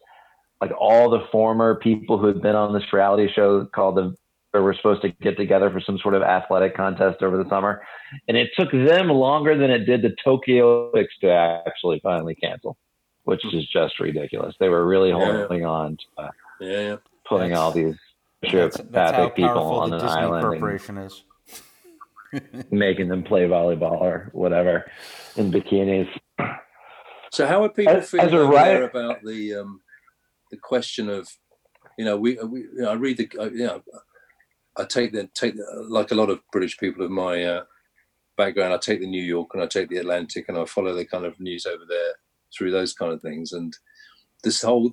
like all the former people who had been on this reality show called were supposed to get together for some sort of athletic contest over the summer, and it took them longer than it did the Tokyo Olympics to actually finally cancel, which is just ridiculous. They were really holding on to putting all these psychopathic people on an island and making them play volleyball or whatever in bikinis. So how would people feel about the question of, you know, I read I take a lot of British people of my background, I take the New York and I take the Atlantic and I follow the kind of news over there through those kind of things. And this whole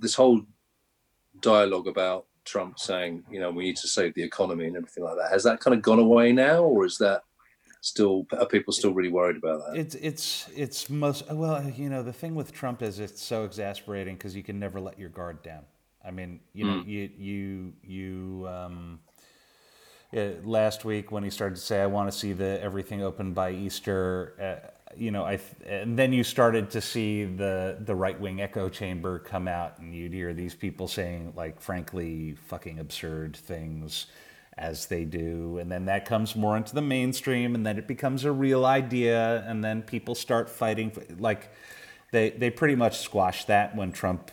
dialogue about Trump saying, you know, we need to save the economy and everything like that, has that kind of gone away now, or is that still, are people still really worried about that? It's most, well, you know, the thing with Trump is it's so exasperating because you can never let your guard down. I mean, you know, last week when he started to say, I want to see everything open by Easter, and then you started to see the right-wing echo chamber come out, and you'd hear these people saying, like, frankly, fucking absurd things as they do. And then that comes more into the mainstream, and then it becomes a real idea, and then people start fighting. They pretty much squashed that when Trump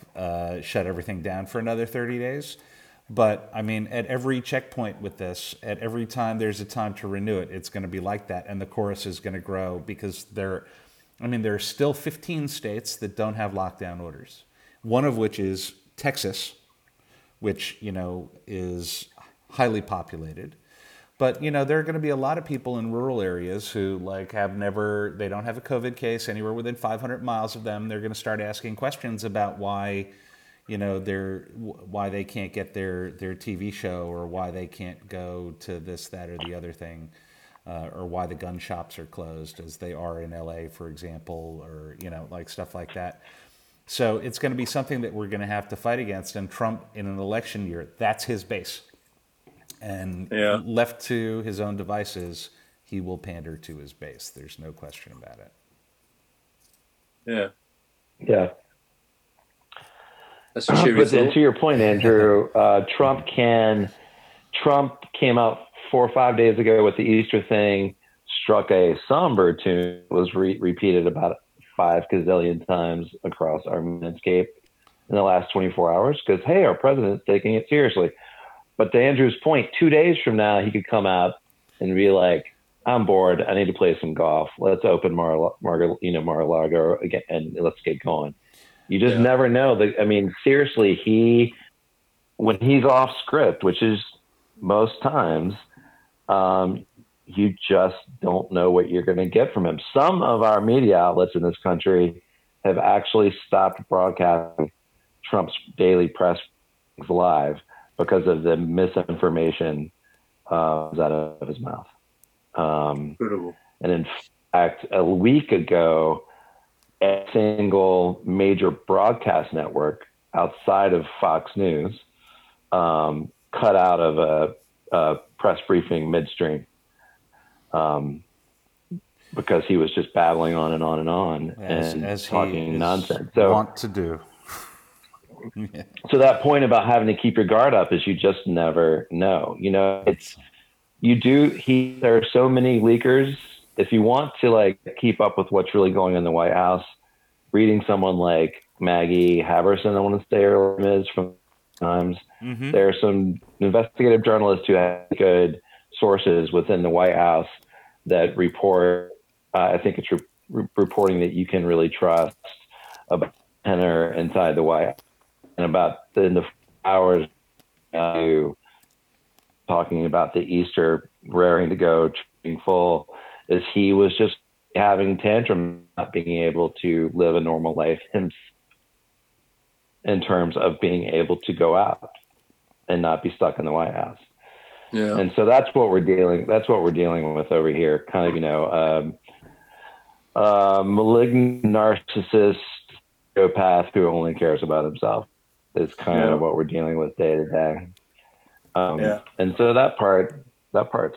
shut everything down for another 30 days. But, I mean, at every checkpoint with this, at every time there's a time to renew it, it's going to be like that. And the chorus is going to grow because there are still 15 states that don't have lockdown orders, one of which is Texas, which, you know, is highly populated. But, you know, there are going to be a lot of people in rural areas who, like, they don't have a COVID case anywhere within 500 miles of them. They're going to start asking questions about why they can't get their TV show, or why they can't go to this, that, or the other thing, or why the gun shops are closed as they are in LA, for example, or, you know, like stuff like that. So it's going to be something that we're going to have to fight against. And Trump, in an election year, that's his base. And left to his own devices, he will pander to his base. There's no question about it. Yeah. Yeah. But then, to your point, Andrew, Trump came out 4 or 5 days ago with the Easter thing, struck a somber tune, was repeated about 5 gazillion times across our landscape in the last 24 hours because, hey, our president's taking it seriously. But to Andrew's point, 2 days from now, he could come out and be like, I'm bored. I need to play some golf. Let's open Mar-a-Lago again, and let's get going. You just never know. Seriously, when he's off script, which is most times, you just don't know what you're going to get from him. Some of our media outlets in this country have actually stopped broadcasting Trump's daily press live because of the misinformation out of his mouth. And in fact, a week ago, a single major broadcast network outside of Fox News cut out of a press briefing midstream because he was just babbling on and on and on as talking nonsense. So want to do. So that point about having to keep your guard up is you just never know. You know, it's there are so many leakers. If you want to like keep up with what's really going on in the White House, reading someone like Maggie Haberson, I want to say her name is from Times. Mm-hmm. There are some investigative journalists who have good sources within the White House that report. I think it's reporting that you can really trust about tenor inside the White House. And about the hours talking about the Easter raring to go, being full, is he was just having tantrum, not being able to live a normal life himself in terms of being able to go out and not be stuck in the White House. Yeah. And so that's what we're dealing. That's what we're dealing with over here. Kind of, you know, malignant narcissist, psychopath who only cares about himself. It's kind of what we're dealing with day to day. And so that part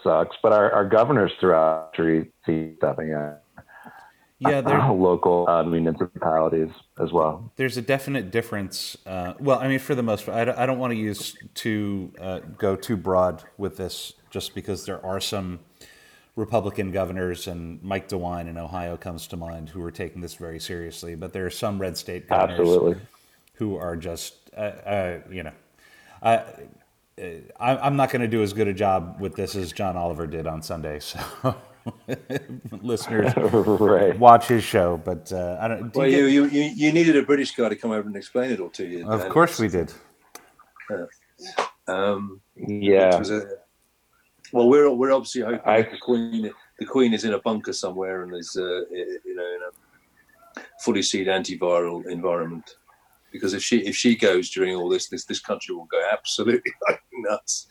sucks, but our governors throughout the country stepping in. Yeah, there's local municipalities as well. There's a definite difference. Well, I mean, for the most part, I don't want to go too broad with this just because there are some Republican governors, and Mike DeWine in Ohio comes to mind, who are taking this very seriously. But there are some red state governors who are just, you know, I'm not going to do as good a job with this as John Oliver did on Sunday. So listeners, watch his show. But I don't. Well, you needed a British guy to come over and explain it all to you. Of course, we did. Well, we're obviously hoping that the Queen is in a bunker somewhere and is in a fully seed antiviral environment. Because if she goes during all this country will go absolutely nuts.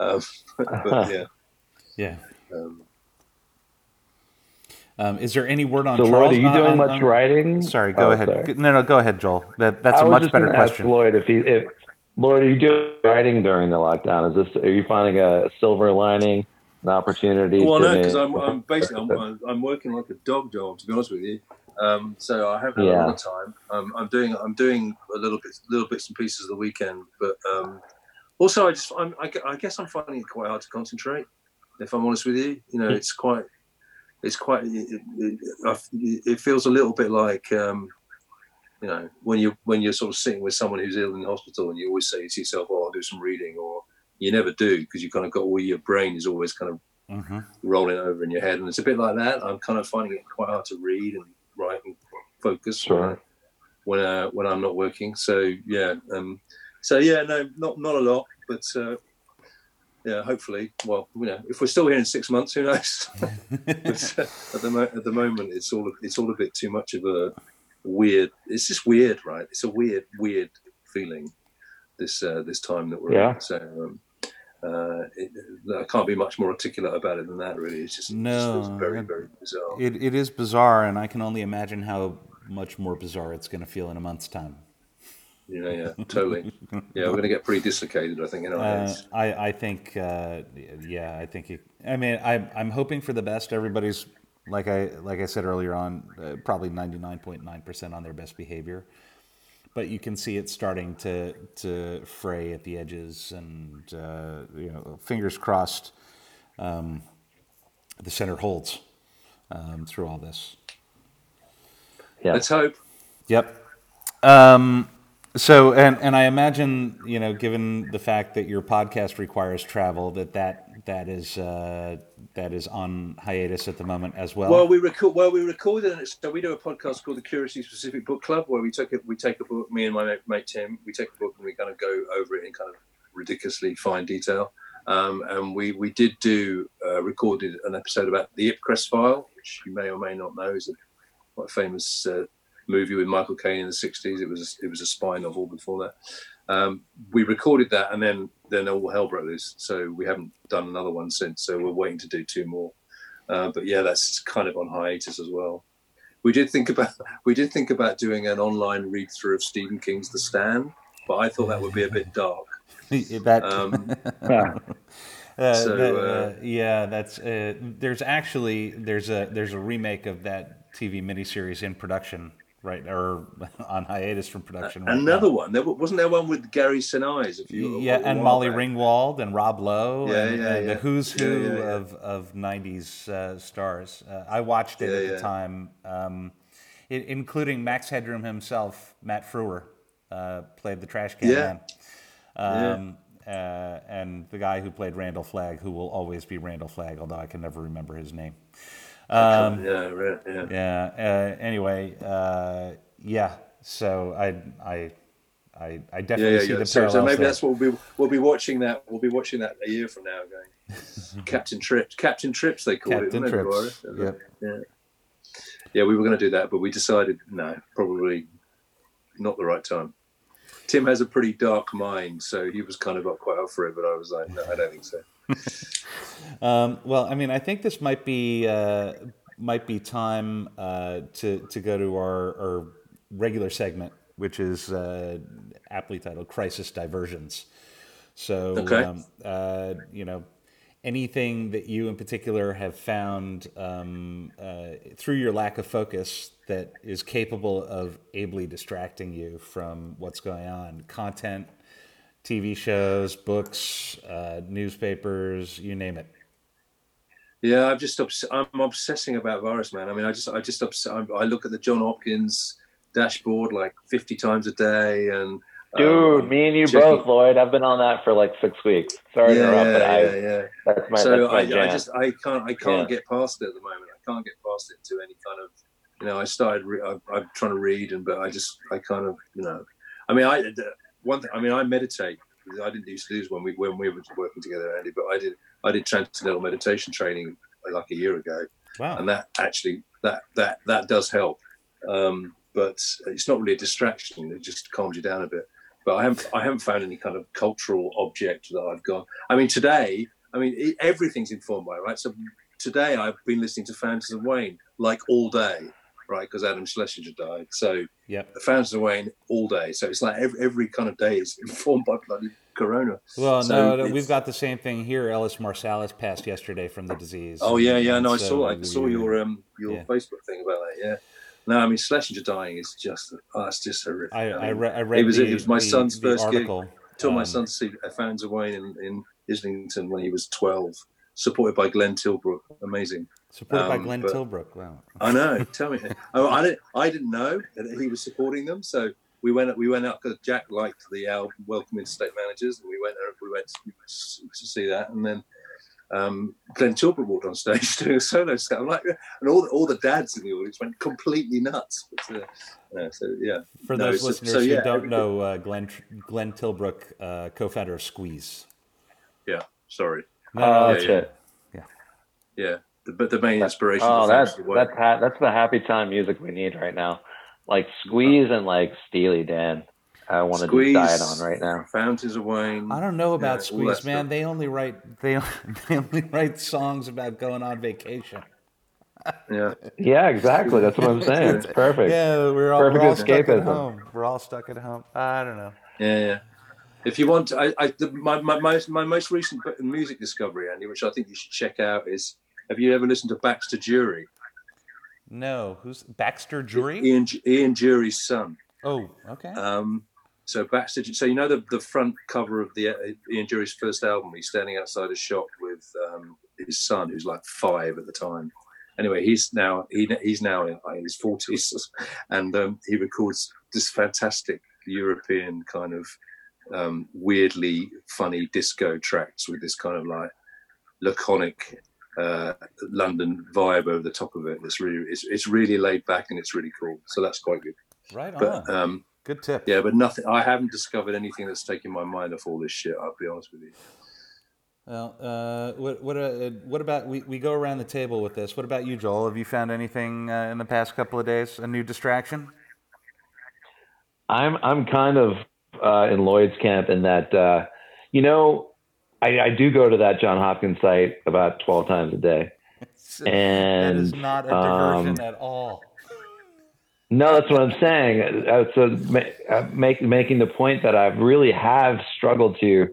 Is there any word on Charles? So, Lloyd, are you doing much writing? Sorry, go ahead. Sorry. No, go ahead, Joel. That's a much better question. I was just going to ask Lloyd if Lloyd, are you doing writing during the lockdown? Are you finding a silver lining, an opportunity? Well, no, because I'm basically I'm working like a dog, to be honest with you. So I haven't had a lot of time. I'm doing a little bits and pieces of the weekend, but also I guess I'm finding it quite hard to concentrate. If I'm honest with you, you know, it feels a little bit like. You know, when you're sort of sitting with someone who's ill in the hospital, and you always say to yourself, "Oh, I'll do some reading," or you never do because you kind of got all your brain is always kind of rolling over in your head, and it's a bit like that. I'm kind of finding it quite hard to read and write and focus when I'm not working. So no, not a lot, but yeah, hopefully. Well, you know, if we're still here in 6 months, who knows? But, at the moment, it's all a bit too much of a weird. It's just weird, right? It's a weird feeling this time that we're in. So I can't be much more articulate about it than that, really. It's just, it feels very, very bizarre. It is bizarre, and I can only imagine how much more bizarre it's going to feel in a month's time. Yeah, totally. Yeah, we're going to get pretty dislocated, I think, in our heads. I'm hoping for the best. Everybody's, Like I said earlier on, probably 99.9% on their best behavior, but you can see it starting to fray at the edges, and you know, fingers crossed, the center holds through all this. Yeah, let's hope. Yep. So, and I imagine, you know, given the fact that your podcast requires travel, that is on hiatus at the moment as well. Well, we recorded it. So we do a podcast called the Curiously Specific Book Club, where we take a book. Me and my mate Tim, we take a book and we kind of go over it in kind of ridiculously fine detail. And we did do recorded an episode about the Ipcress File, which you may or may not know is a quite famous movie with Michael Caine in the 60s. It was a spy novel before that. We recorded that, and then all hell broke loose. So we haven't done another one since. So we're waiting to do two more. But yeah, that's kind of on hiatus as well. We did think about doing an online read through of Stephen King's The Stand, but I thought that would be a bit dark. There's a remake of that TV miniseries in production right, or on hiatus from production. Another right one. There wasn't there one with Gary Sinise, if you and Molly Ringwald and Rob Lowe, the who's who of 90s stars. I watched it at the time, including Max Headroom himself, Matt Frewer, played the trash can man. And the guy who played Randall Flagg, who will always be Randall Flagg, although I can never remember his name. So I definitely see the parallels. So maybe there. That's what we'll be watching that. We'll be watching that a year from now, going Captain Trips. They call it. Trips. Yeah, we were going to do that, but we decided no, probably not the right time. Tim has a pretty dark mind, so he was kind of up quite up for it, but I was like, no, I don't think so. Well, I mean, I think this might be time to go to our regular segment, which is aptly titled "Crisis Diversions." So, anything that you in particular have found through your lack of focus that is capable of ably distracting you from what's going on, content, TV shows, books, newspapers, you name it. Yeah, I'm obsessing about Virus Man. I mean, I look at the John Hopkins dashboard like 50 times a day. And dude, me and you both, Lloyd. I've been on that for like 6 weeks. Sorry to interrupt, but that's my. So that's my jam. I can't get past it at the moment. I can't get past it to any kind of, I'm trying to read, I meditate. I didn't used to do this when we were working together, Andy. But I did transcendental meditation training like a year ago. Wow! And that actually that does help. But it's not really a distraction. It just calms you down a bit. But I haven't found any kind of cultural object that I've got. I mean, today, everything's informed by it, right? So today I've been listening to Fountains of Wayne like all day, right? Because Adam Schlesinger died. So the Fountains of Wayne all day. So it's like every kind of day is informed by bloody corona. Well, so we've got the same thing here. Ellis Marsalis passed yesterday from the disease. Oh yeah. No, I saw your Facebook thing about that. Yeah. No, I mean, Schlesinger dying is just, it's just horrific. I read it was my son's first article. Gig. Took my son to see Fountains of Wayne in Islington when he was 12, supported by Glenn Tilbrook. Amazing. Supported by Glenn Tilbrook. Wow. I know. Tell me. I didn't know that he was supporting them. So we went up because Jack liked the album Welcome Into State Managers, and we went to see that, and then. Glenn Tilbrook walked on stage doing a solo set. I'm like, and all the dads in the audience went completely nuts. But, for those listeners who don't know, Glenn Tilbrook, co-founder of Squeeze. Yeah, sorry. But the main inspiration. That's the happy time music we need right now, like Squeeze and like Steely Dan. I want to do diet on right now. Fountains of Wayne. I don't know about Squeeze, man. Stuff. They only write songs about going on vacation. Yeah. Yeah, exactly. That's what I'm saying. It's perfect. Yeah, we're all stuck at home. We're all stuck at home. I don't know. Yeah. If you want, my most recent music discovery, Andy, which I think you should check out, is: have you ever listened to Baxter Dury? No. Who's Baxter Dury? Ian Dury's son. Oh, okay. So Baxter, the front cover of the Ian Dury's first album, he's standing outside a shop with his son, who's like 5 at the time. Anyway, he's now in his 40s, and he records this fantastic European kind of weirdly funny disco tracks with this kind of like laconic London vibe over the top of it. It's really it's laid back and it's really cool. So that's quite good. Right on. But, good tip. Yeah, but nothing. I haven't discovered anything that's taken my mind off all this shit. I'll be honest with you. Well, what about we go around the table with this? What about you, Joel? Have you found anything in the past couple of days? A new distraction? I'm kind of in Lloyd's camp in that I do go to that John Hopkins site about 12 times a day, and that is not a diversion at all. No, that's what I'm saying. Making the point that I really have struggled to.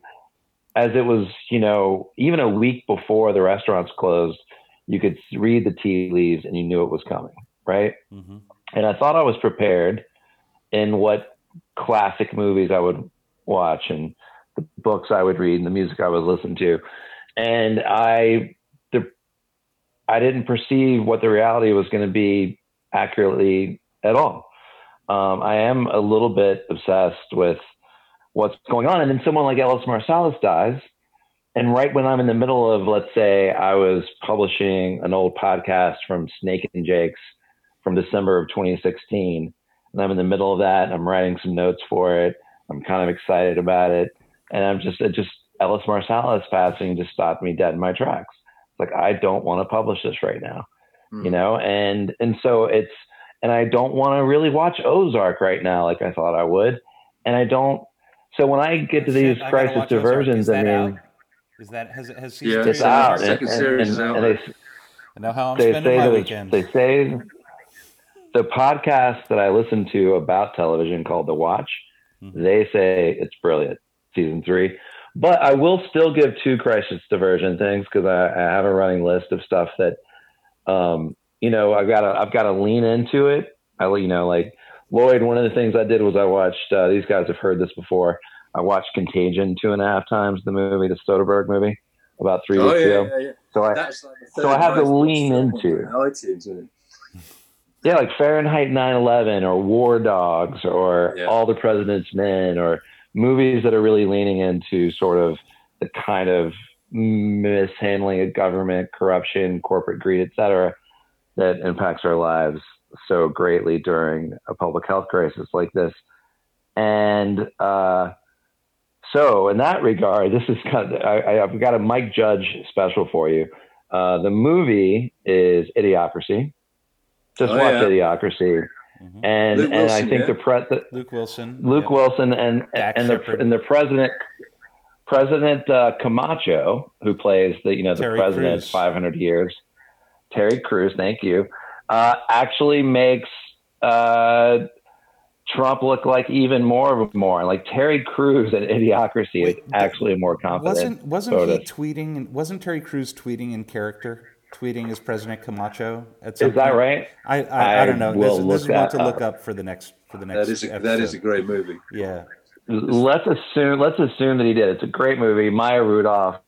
As it was, even a week before the restaurants closed, you could read the tea leaves and you knew it was coming, right? Mm-hmm. And I thought I was prepared in what classic movies I would watch and the books I would read and the music I would listen to. And I didn't perceive what the reality was going to be accurately at all. I am a little bit obsessed with what's going on. And then someone like Ellis Marsalis dies. And right when I'm in the middle of, let's say I was publishing an old podcast from Snake and Jake's from December of 2016, and I'm in the middle of that, and I'm writing some notes for it. I'm kind of excited about it. And it just Ellis Marsalis passing just stopped me dead in my tracks. It's like, I don't want to publish this right now, And so and I don't want to really watch Ozark right now, like I thought I would. And I don't, so when I get to these crisis diversions, I mean, is that has season three out? Second series is out. I know how I'm spending my weekends. They say the podcast that I listen to about television called The Watch, they say it's brilliant, season three. But I will still give two crisis diversion things because I have a running list of stuff that, I've got to lean into it. Lloyd, one of the things I did was I watched, these guys have heard this before, I watched Contagion 2.5 times, the movie, the Soderbergh movie, about 3 weeks ago. Yeah. So I have to lean into it. Yeah, like Fahrenheit 9/11 or War Dogs or All the President's Men or movies that are really leaning into sort of the kind of mishandling of government, corruption, corporate greed, et cetera, that impacts our lives so greatly during a public health crisis like this. And so in that regard, this is kind of, I've got a Mike Judge special for you. The movie is Idiocracy. Just watch Idiocracy. Mm-hmm. And Luke Wilson, I think Luke Wilson and the president Camacho, who plays the Terry president Crews. 500 years, Terry Crews, thank you. Actually makes Trump look like even more. Like Terry Crews at Idiocracy is actually more confident. Wasn't Terry Crews tweeting in character? Tweeting as President Camacho at some point? That right? I don't know. This is one to look up for the next. That is a great movie. Yeah. Let's assume that he did. It's a great movie. Maya Rudolph.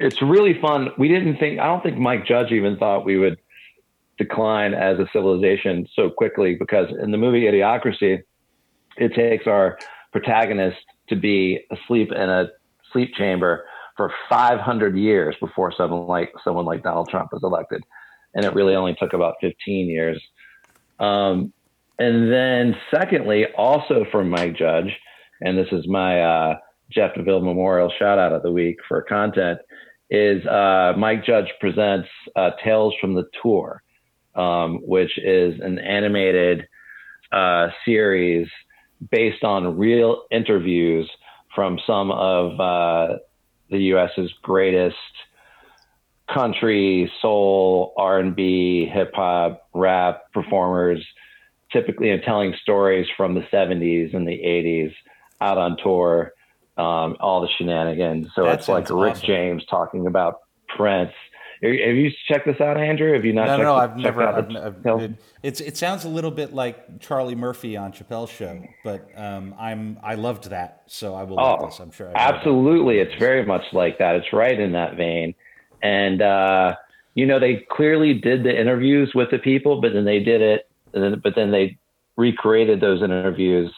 It's really fun. I don't think Mike Judge even thought we would decline as a civilization so quickly, because in the movie Idiocracy, it takes our protagonist to be asleep in a sleep chamber for 500 years before someone like Donald Trump was elected. And it really only took about 15 years. And then secondly, also from Mike Judge, and this is my Jeff DeVille Memorial shout out of the week for content, is Mike Judge presents Tales from the Tour. Which is an animated series based on real interviews from some of the U.S.'s greatest country, soul, R&B, hip hop, rap performers, typically telling stories from the 70s and the 80s out on tour, all the shenanigans. So it's like Rick James talking about Prince. Have you checked this out, Andrew? Have you not? No, I've never. It sounds a little bit like Charlie Murphy on Chappelle's Show, but I loved that, so I will love this. I'm sure. Absolutely, it's very much like that. It's right in that vein, and they clearly did the interviews with the people, but then they did it, but then they recreated those interviews,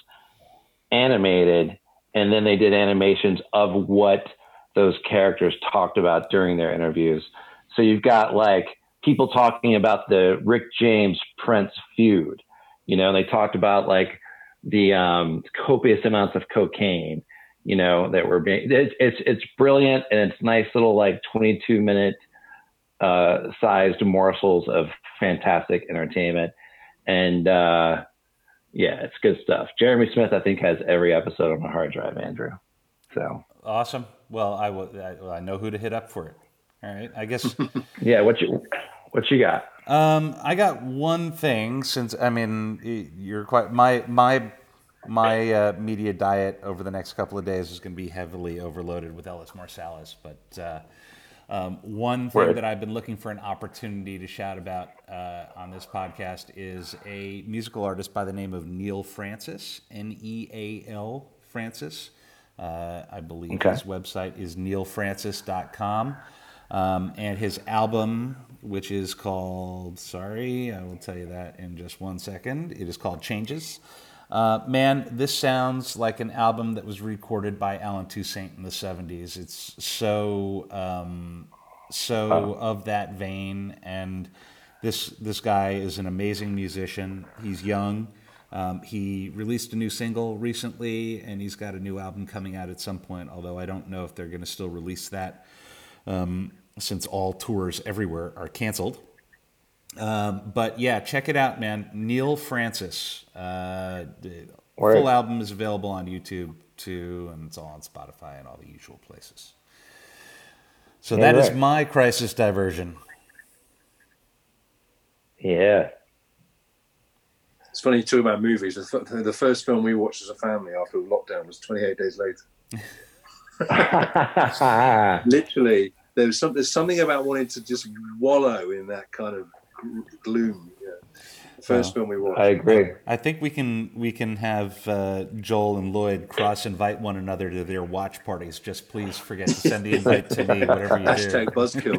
animated, and then they did animations of what those characters talked about during their interviews. So you've got like people talking about the Rick James Prince feud, they talked about like the copious amounts of cocaine, you know, that we're being, it's brilliant. And it's nice little like 22 minute sized morsels of fantastic entertainment. And yeah, it's good stuff. Jeremy Smith, I think, has every episode on a hard drive, Andrew. So awesome. Well, I will. I know who to hit up for it. All right, I guess. Yeah. What you got? I got one thing, since, I mean, you're quite, my media diet over the next couple of days is going to be heavily overloaded with Ellis Marsalis, but one thing that I've been looking for an opportunity to shout about on this podcast is a musical artist by the name of Neal Francis, Neal Francis. I believe his website is nealfrancis.com. And his album, which is called, sorry, I will tell you that in just 1 second. It is called Changes. Man, this sounds like an album that was recorded by Alan Toussaint in the 70s. It's so of that vein. And this guy is an amazing musician. He's young. He released a new single recently, and he's got a new album coming out at some point, although I don't know if they're going to still release that since all tours everywhere are canceled. But yeah, check it out, man. Neal Francis. The full album is available on YouTube too, and it's all on Spotify and all the usual places. So that is my crisis diversion. Yeah. It's funny you talk about movies. The first film we watched as a family after lockdown was 28 Days Later. Literally, there's something about wanting to just wallow in that kind of gloom. Yeah. First film we watched. I agree. I think we can have Joel and Lloyd cross invite one another to their watch parties. Just please forget to send the invite to me. Whatever you do. Buzzkill,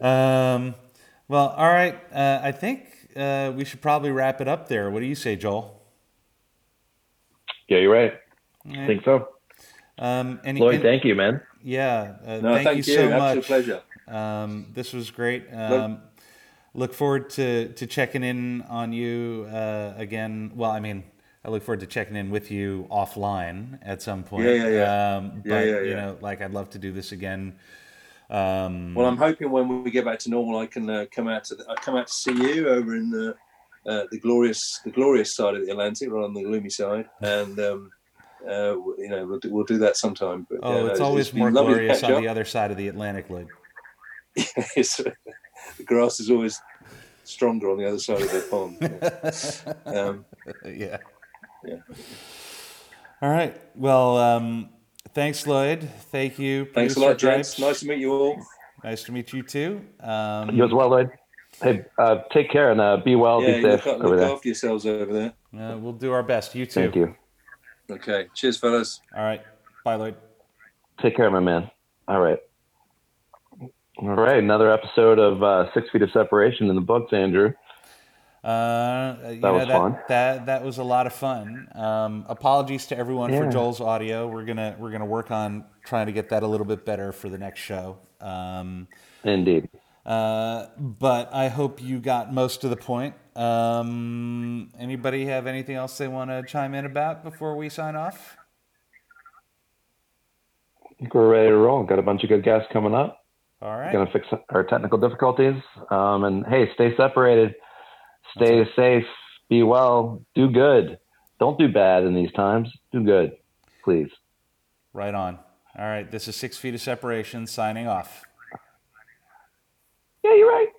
right? Well, all right. I think we should probably wrap it up there. What do you say, Joel? Yeah, you're right. I think so. Lloyd, thank you, man. Yeah, thank you so much. Absolute pleasure. This was great. Look forward to checking in on you again. Well, I mean, I look forward to checking in with you offline at some point. Yeah. You know, like, I'd love to do this again. Well, I'm hoping when we get back to normal, I can come out to see you over in the glorious side of the Atlantic, rather than the gloomy side, and you know, we'll do that sometime. But, it's always more glorious on the other side of the Atlantic, Lloyd. The grass is always stronger on the other side of the pond. Yeah. All right. Well, thanks, Lloyd. Thank you. Thanks a lot, James. Nice to meet you all. Nice to meet you too. You as well, Lloyd. Hey, take care and be well. Yeah, be safe. Look after yourselves over there. We'll do our best. You too. Thank you. Okay. Cheers, fellas. All right. Bye, Lloyd. Take care, my man. All right. All right. Another episode of 6 Feet of Separation in the books, Andrew. That was fun. That was a lot of fun. Apologies to everyone for Joel's audio. We're gonna work on trying to get that a little bit better for the next show. Indeed. But I hope you got most of the point. Anybody have anything else they want to chime in about before we sign off? I think we're ready to roll. Got a bunch of good guests coming up. All right. Going to fix our technical difficulties. And hey, stay separated. Stay safe. Be well. Do good. Don't do bad in these times. Do good, please. Right on. All right. This is 6 Feet of Separation signing off. Yeah, you're right.